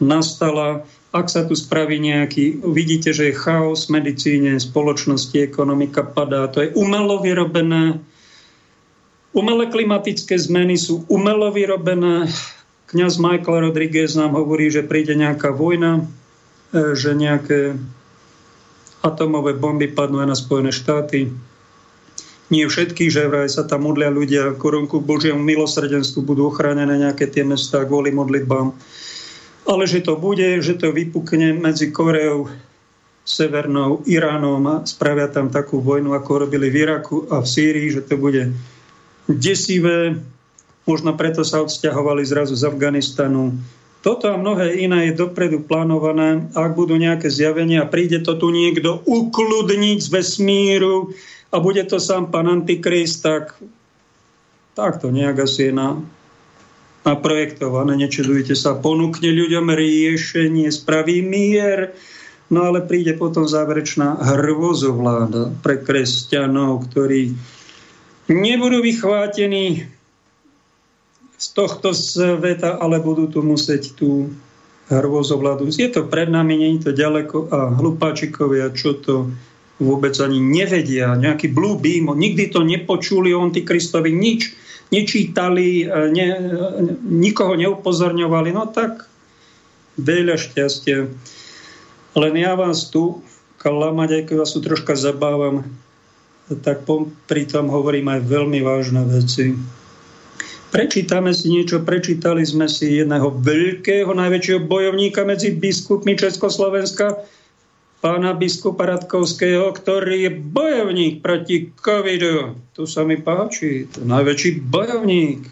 nastala. Ak sa tu spraví nejaký, vidíte, že je chaos v medicíne, spoločnosti, ekonomika padá. To je umelo vyrobené. Umelé klimatické zmeny sú umelo vyrobené. Kňaz Michael Rodriguez nám hovorí, že príde nejaká vojna, že nejaké atomové bomby padnú aj na Spojené štáty. Nie všetky, že vraj sa tam modlia ľudia, korunku Božiemu milosrdenstvu budú ochránené nejaké tie mestá kvôli modlitbám. Ale že to bude, že to vypukne medzi Koreou, Severnou, Iránom a spravia tam takú vojnu, ako robili v Iraku a v Sýrii, že to bude desivé. Možno preto sa odsťahovali zrazu z Afganistanu. Toto a mnohé iné je dopredu plánované. Ak budú nejaké zjavenia, príde to tu niekto ukludniť z vesmíru a bude to sám pán Antikrist, tak to nejak asi je na projektované, nečudujte sa, ponúkne ľuďom riešenie, spraví mier, no ale príde potom záverečná hrôzovláda pre kresťanov, ktorí nebudú vychvátení z tohto sveta, ale budú tu musieť tú hrôzovládu. Je to pred nami, nie je to ďaleko a hlupáčikovia, čo to vôbec ani nevedia, nejaký blue beam, nikdy to nepočuli o Antikristovi, nič nečítali, nikoho neupozorňovali, no tak veľa šťastia. Len ja vás tu klamať, aj keď vás tu troška zabávam, tak pritom hovorím aj veľmi vážne veci. Prečítame si niečo, prečítali sme si jedného veľkého, najväčšieho bojovníka medzi biskupmi Československa, pána biskupa Radkovského, ktorý je bojovník proti covidu. Tu sa mi páči, to najväčší bojovník.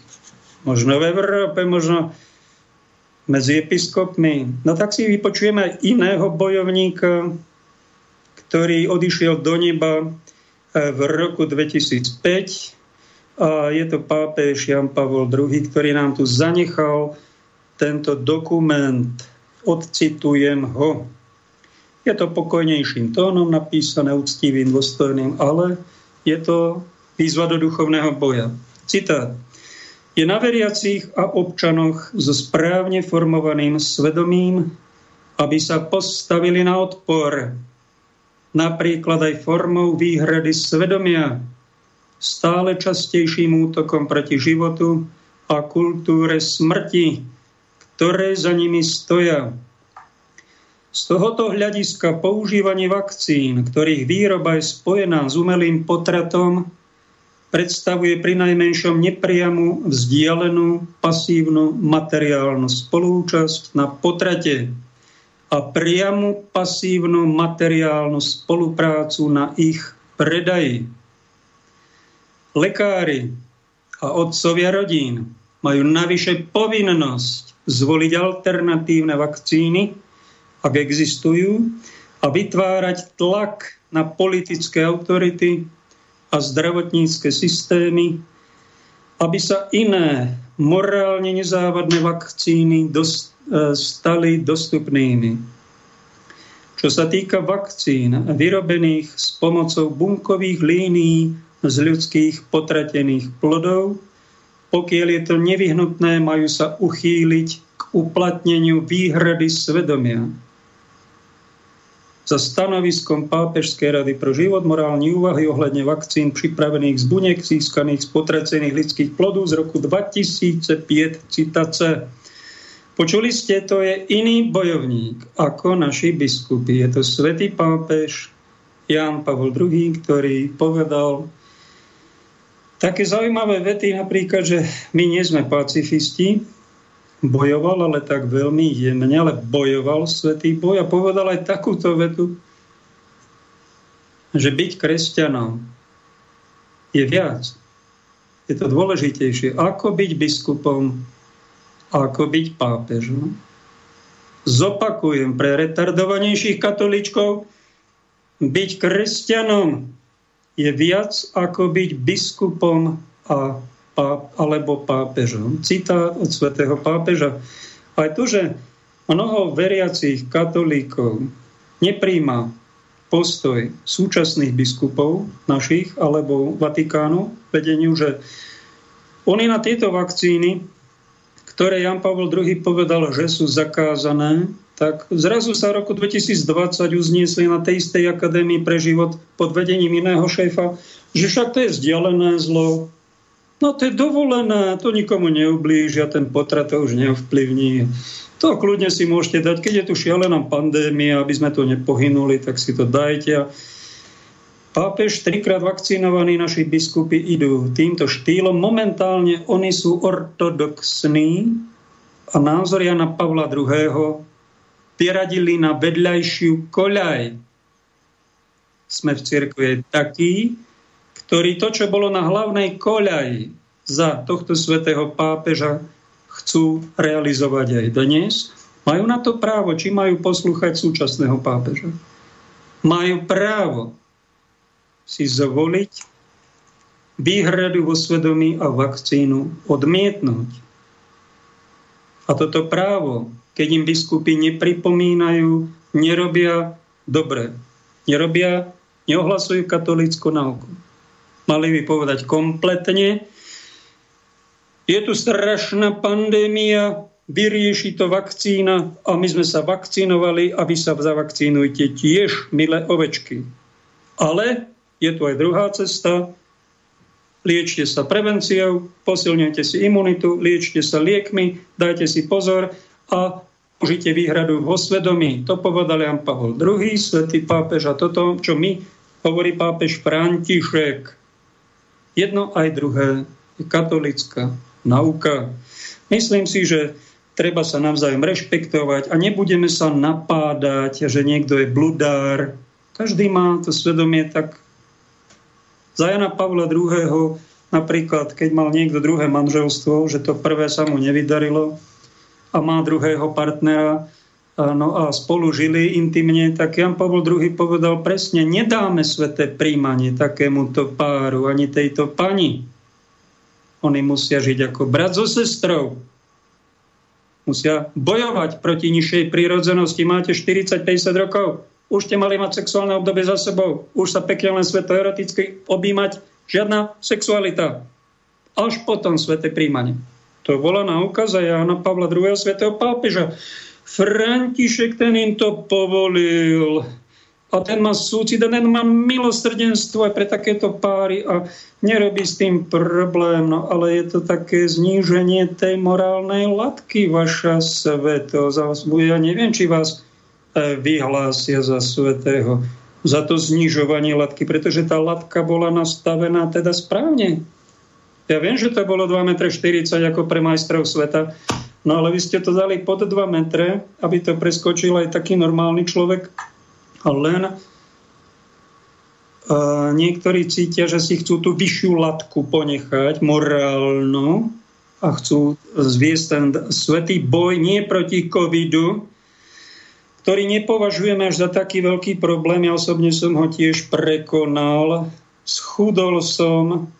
Možno v Európe, možno medzi episkopmi. No tak si vypočujeme aj iného bojovníka, ktorý odišiel do neba v roku 2005. A je to pápež Jan Pavol II, ktorý nám tu zanechal tento dokument. Odcitujem ho. Je to pokojnejším tónom napísané, úctivým, dôstojným, ale je to výzva do duchovného boja. Citát. Je na veriacich a občanoch so správne formovaným svedomím, aby sa postavili na odpor, napríklad aj formou výhrady svedomia, stále častejším útokom proti životu a kultúre smrti, ktoré za nimi stoja. Z tohoto hľadiska používanie vakcín, ktorých výroba je spojená s umelým potratom, predstavuje prinajmenšom nepriamu, vzdialenú, pasívnu materiálnu spolúčasť na potrate a priamu, pasívnu materiálnu spoluprácu na ich predaji. Lekári a otcovia rodín majú navyše povinnosť zvoliť alternatívne vakcíny, ak existujú, a vytvárať tlak na politické autority a zdravotnícke systémy, aby sa iné morálne nezávadné vakcíny stali dostupnými. Čo sa týka vakcín vyrobených s pomocou bunkových línií z ľudských potratených plodov, pokiaľ je to nevyhnutné, majú sa uchýliť k uplatneniu výhrady svedomia. Za stanoviskom Pápežskej rady pro život, morálne úvahy ohľadne vakcín pripravených z buniek získaných z potracených ľudských plodov z roku 2005, citace. Počuli ste, to je iný bojovník ako naši biskupy. Je to svätý pápež Ján Pavol II, ktorý povedal Také zaujímavé vety napríklad, že my nie sme pacifisti, bojoval, ale tak veľmi jemne, ale bojoval svätý boj a povedal aj takúto vetu, že byť kresťanom je viac. Je to dôležitejšie, ako byť biskupom, ako byť pápežom. Zopakujem pre retardovanejších katolíčkov, byť kresťanom je viac ako byť biskupom a alebo pápežom. Citát od svätého pápeža. Aj tu, že mnoho veriacich katolíkov nepríjma postoj súčasných biskupov našich alebo Vatikánu vedeniu, že oni na tieto vakcíny, ktoré Ján Pavol II povedal, že sú zakázané, tak zrazu sa roku 2020 uzniesli na tej istej akadémii pre život pod vedením iného šéfa, že však to je vzdialené zlo. No to je dovolené, to nikomu neublížia, ten potrat to už neovplyvní. To kľudne si môžete dať, keď je tu šialená pandémia, aby sme to nepohynuli, tak si to dajte. A pápež, trikrát vakcinovaní naši biskupy idú týmto štýlom. Momentálne oni sú ortodoxní a názor Jana Pavla II. Vyradili na vedľajšiu koľaj. Sme v cirkvi takí, ktorí to, čo bolo na hlavnej koľaji za tohto svätého pápeža, chcú realizovať aj dnes. Majú na to právo, či majú poslúchať súčasného pápeža. Majú právo si zvoliť výhradu vo svedomí a vakcínu odmietnúť. A toto právo, keď im biskupy nepripomínajú, nerobia dobre. Neohlasujú katolícku nauku. Mali by povedať kompletne, je tu strašná pandémia, vyrieši to vakcína a my sme sa vakcinovali a vy sa zavakcínujte tiež, milé ovečky. Ale je tu aj druhá cesta, liečte sa prevenciou, posilňujte si imunitu, liečte sa liekmi, dajte si pozor a užite výhradu vo svedomí. To povedal Ján Pavol II, svätý pápež, a toto, čo mi hovorí pápež František. Jedno aj druhé je katolícka nauka. Myslím si, že treba sa navzájom rešpektovať a nebudeme sa napádať, že niekto je bludár. Každý má to svedomie tak. Za Jana Pavla II. Napríklad, keď mal niekto druhé manželstvo, že to prvé sa mu nevydarilo a má druhého partnera, no a spolu žili intimne, tak Ján Pavol II. Povedal presne, nedáme sväté príjmanie takémuto páru ani tejto pani. Oni musia žiť ako brat so sestrou. Musia bojovať proti nižšej prírodzenosti. Máte 40-50 rokov. Už ste mali mať sexuálne obdobie za sebou. Už sa pekne len svetoeroticky objímať. Žiadna sexualita. Až potom sveté príjmanie. To bola náuka za Jána Pavla II. Svätého pápeža. František, ten im to povolil. A ten má súcit, ten má milosrdenstvo aj pre takéto páry a nerobí s tým problém. No ale je to také zníženie tej morálnej latky, vaša svätosť. Ja neviem, či vás vyhlásia za svätého, za to znižovanie latky, pretože tá latka bola nastavená teda správne. Ja viem, že to bolo 2,40 m ako pre majstrov sveta, no ale vy ste to dali pod 2 metre, aby to preskočil aj taký normálny človek. A len niektorí cítia, že si chcú tú vyššiu latku ponechať morálnu a chcú zviesť ten svätý boj nie proti covidu, ktorý nepovažujeme až za taký veľký problém. Ja osobne som ho tiež prekonal. Schudol som,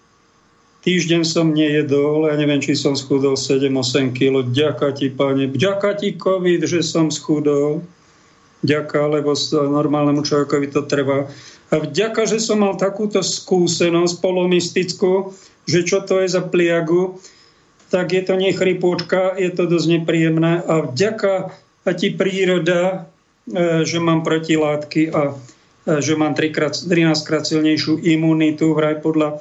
týždeň som nejedol, ja neviem, či som schudol 7-8 kg. Ďaká ti, Pane, ďaká ti covid, že som schudol. Vďaka, lebo normálnemu človekovi to trvá. A vďaka, že som mal takúto skúsenosť polomistickú, že čo to je za pliagu, tak je to nie chrypôčka, je to dosť nepríjemné. A vďaka ti príroda, že mám protilátky a že mám 13-krát silnejšiu imunitu, vraj podľa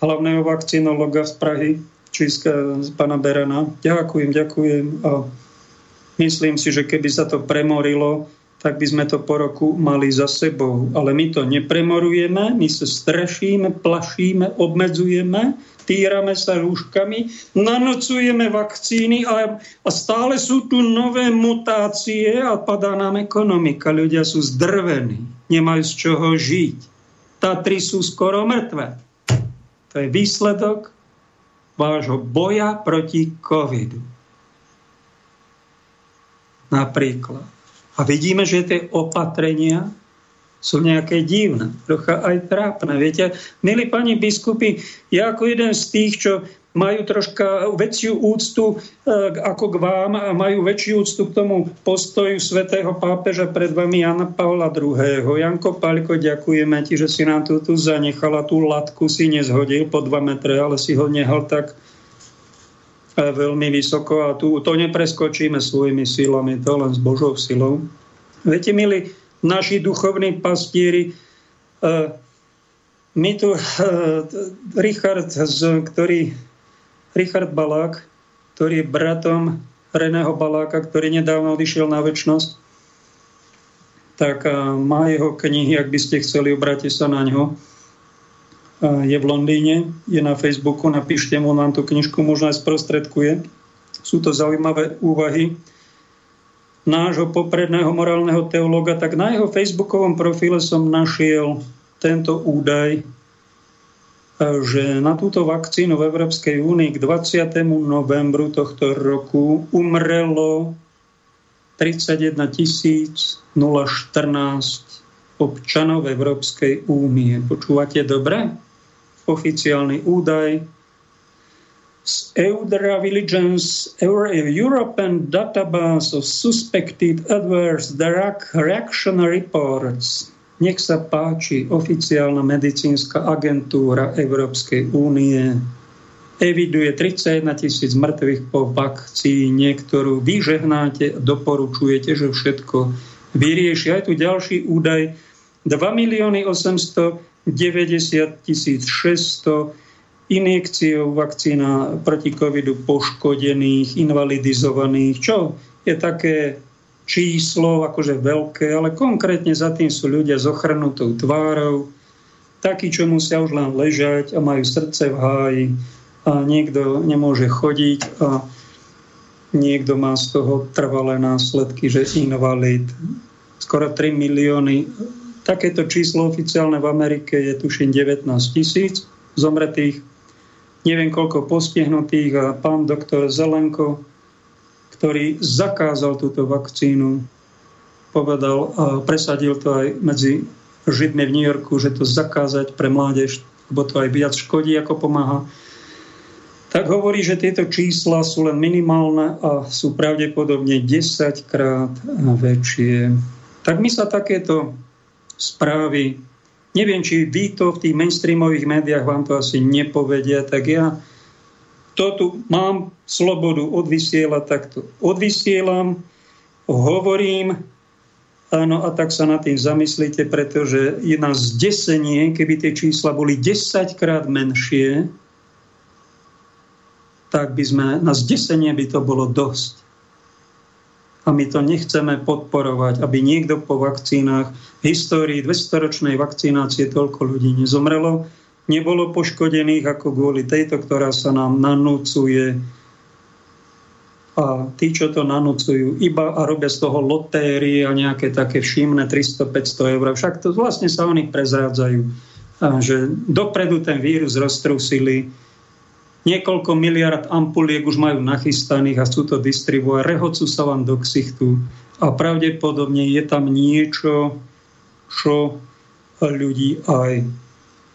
hlavného vakcinologa z Prahy, Česka, pana Berana. Ďakujem. A myslím si, že keby sa to premorilo, tak by sme to po roku mali za sebou. Ale my to nepremorujeme, my sa strašíme, plašíme, obmedzujeme, týrame sa rúškami, nanocujeme vakcíny a stále sú tu nové mutácie a padá nám ekonomika. Ľudia sú zdrvení, nemajú z čoho žiť. Tatry sú skoro mŕtve. To je výsledok vášho boja proti covidu. Napríklad. A vidíme, že tie opatrenia sú nejaké divné, trocha aj trápne. Viete, milí pani biskupy, ja ako jeden z tých, čo majú troška väčšiu úctu ako k vám a majú väčšiu úctu k tomu postoju svätého pápeža pred vami Jana Pavla II. Janko Paľko, ďakujeme ti, že si nám tu zanechala, tú latku si nezhodil po 2 metre, ale si ho nehal tak veľmi vysoko a to nepreskočíme svojimi silami, to len s Božou silou. Viete, milí naši duchovní pastieri, my tu Richard Balák, ktorý je bratom Reného Baláka, ktorý nedávno odišiel na večnosť, tak má jeho knihy, ak by ste chceli, obráte sa na ňo. Je v Londýne, je na Facebooku, napíšte mu, nám tú knižku možno aj sprostredkuje. Sú to zaujímavé úvahy nášho popredného morálneho teológa, tak na jeho facebookovom profile som našiel tento údaj, že na túto vakcínu v Európskej únii k 20. novembru tohto roku umrelo 31 014 občanov Európskej únie. Počúvate dobre? Oficiálny údaj z EUDRA Vigilance European Database of Suspected Adverse Drug Reaction Reports. Nech sa páči, oficiálna medicínska agentúra Európskej únie eviduje 31 000 mŕtvych po vakcíne, ktorú vy žehnáte a doporučujete, že všetko vyrieši. Aj tu ďalší údaj, 2 890 600 injekciou vakcína proti covidu poškodených, invalidizovaných, čo je také číslo akože veľké, ale konkrétne za tým sú ľudia s ochrnutou tvárou, takí, čo musia už len ležať a majú srdce v háji a niekto nemôže chodiť a niekto má z toho trvalé následky, že invalid. Skoro 3 milióny. Takéto číslo oficiálne v Amerike je tuším 19 000 zomretých. Neviem, koľko postihnutých a pán doktor Zelenko, ktorý zakázal túto vakcínu, povedal a presadil to aj medzi Židmi v New Yorku, že to zakázať pre mládež, lebo to aj viac škodí, ako pomáha. Tak hovorí, že tieto čísla sú len minimálne a sú pravdepodobne 10-krát väčšie. Tak my sa takéto správy, neviem, či vy to v tých mainstreamových médiách vám to asi nepovedia, tak ja to tu mám slobodu odvysielať, tak to odvysielam, hovorím, áno, a tak sa nad tým zamyslite, pretože je na zdesenie, keby tie čísla boli 10-krát menšie, tak by sme, na zdesenie by to bolo dosť. A my to nechceme podporovať, aby niekto po vakcínach, v histórii 200-ročnej vakcinácie toľko ľudí nezomrelo, nebolo poškodených ako kvôli tejto, ktorá sa nám nanúcuje. A tí, čo to nanúcujú iba a robia z toho lotérie a nejaké také všimné 300-500 €. Však to vlastne sa oni prezrádzajú, že dopredu ten vírus roztrúsili. Niekoľko miliard ampuliek už majú nachystaných a sú to distribuovať. Rehocú sa vám do ksichtu a pravdepodobne je tam niečo, čo ľudí aj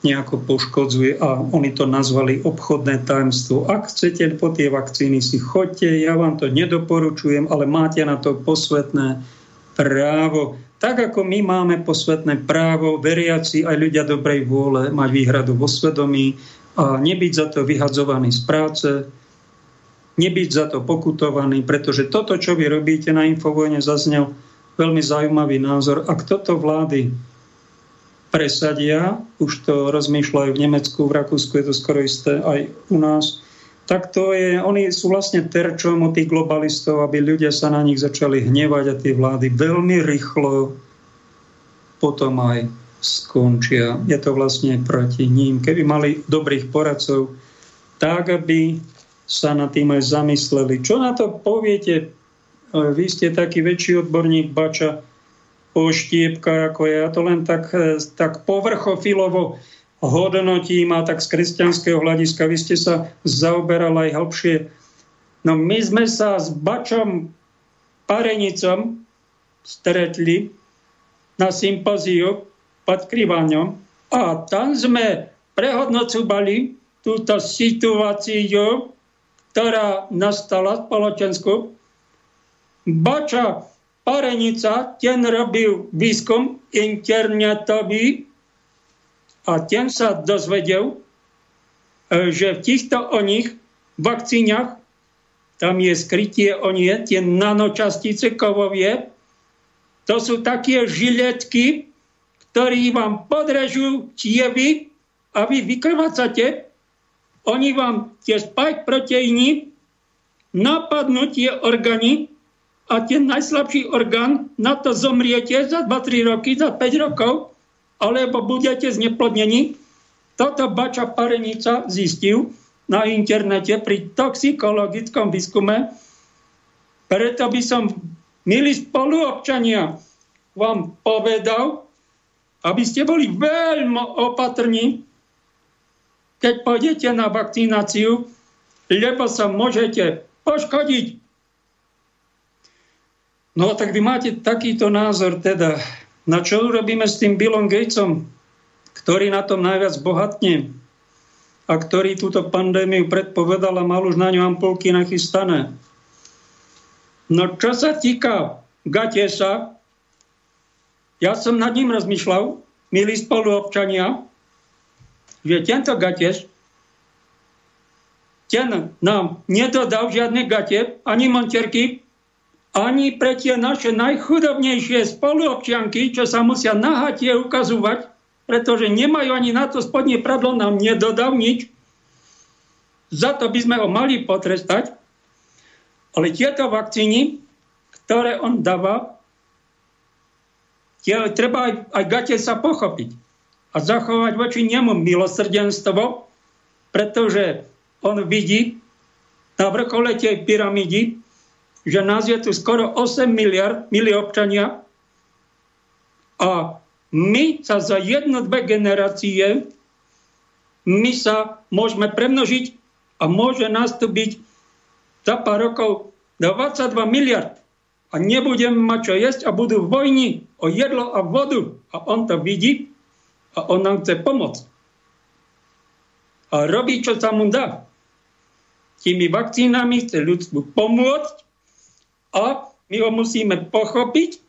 nejako poškodzuje a oni to nazvali obchodné tajomstvo. Ak chcete po tie vakcíny, si choďte, ja vám to nedoporučujem, ale máte na to posvetné právo. Tak ako my máme posvetné právo, veriaci aj ľudia dobrej vôle mať výhradu vo svedomí a nebyť za to vyhadzovaný z práce, nebyť za to pokutovaný, pretože toto, čo vy robíte, na Infovojne zaznel veľmi zaujímavý názor. Ak toto vlády presadia, už to rozmýšľajú v Nemecku, v Rakúsku, je to skoro isté aj u nás, tak to je, oni sú vlastne terčom od tých globalistov, aby ľudia sa na nich začali hnevať a tie vlády veľmi rýchlo potom aj skončia. Je to vlastne proti ním. Keby mali dobrých poradcov, tak aby sa nad tým aj zamysleli. Čo na to poviete? Vy ste taký väčší odborník, Bača, po štiepkách ako ja. To len tak povrchofilovo hodnotím a tak z kresťanského hľadiska. Vy ste sa zaoberali aj hlbšie. No my sme sa s Bačom Parenicom stretli na sympáziu pod Kriváňom a tam sme prehodnocovali túto situáciu, ktorá nastala v Poločensku. Bača Parenica, ten robil výskum internetový a ten sa dozvedel, že v týchto oných vakcínach tam je skrytie onie, tie nanočastice kovovie. To sú také žiletky, ktorí vám podrežú čievy a vy vykrvácate. Oni vám tie spike proteíny napadnú tie orgány a ten najslabší orgán, na to zomriete za 2-3 roky, za 5 rokov, alebo budete zneplodnení. Toto Bača Parenica zistil na internete pri toxikologickom výskume. Preto by som, milí spoluobčania, vám povedal, aby ste boli veľmi opatrní, keď pôjdete na vakcináciu, lebo sa môžete poškodiť. No tak vy máte takýto názor teda. Na čo urobíme s tým Billom Gatesom, ktorý na tom najviac bohatne a ktorý túto pandémiu predpovedal a mal už na ňu ampulky nachystané. No čo sa týka Gatesa, ja som nad ním rozmýšľal, milí spoluobčania, že tento Gates, ten nám nedodal žiadne gate, ani monterky, ani pre tie naše najchudobnejšie spoluobčianky, čo sa musia na gatie ukazovať, pretože nemajú ani na to spodnie pradlo, nám nedodal nič. Za to by sme ho mali potrestať. Ale tieto vakcíny, ktoré on dáva, treba aj Gates sa pochopiť a zachovať voči nemu milosrdenstvo, pretože on vidí na vrchole tej pyramídy, že nás je tu skoro 8 miliard, milí občania, a my sa za 1-2 generácie my sa môžeme premnožiť a môže nás tu byť za pár rokov 22 miliard. A nebudeme mať čo jesť a budú vojny o jedlo a vodu. A on to vidí a on nám chce pomôcť. A robí, čo sa mu dá. Tými vakcínami chce ľudstvu pomôcť a my ho musíme pochopiť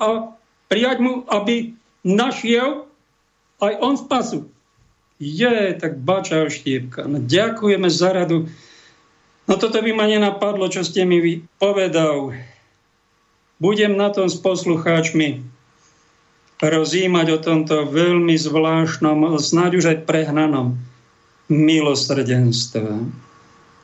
a prijať mu, aby našiel aj on spasu. Je, tak Bača Štiepka. No, ďakujeme za radu. No toto by ma nenapadlo, čo ste mi povedal. Budem na tom s poslucháčmi rozímať o tomto veľmi zvláštnom, snáď už aj prehnanom milosrdenstve.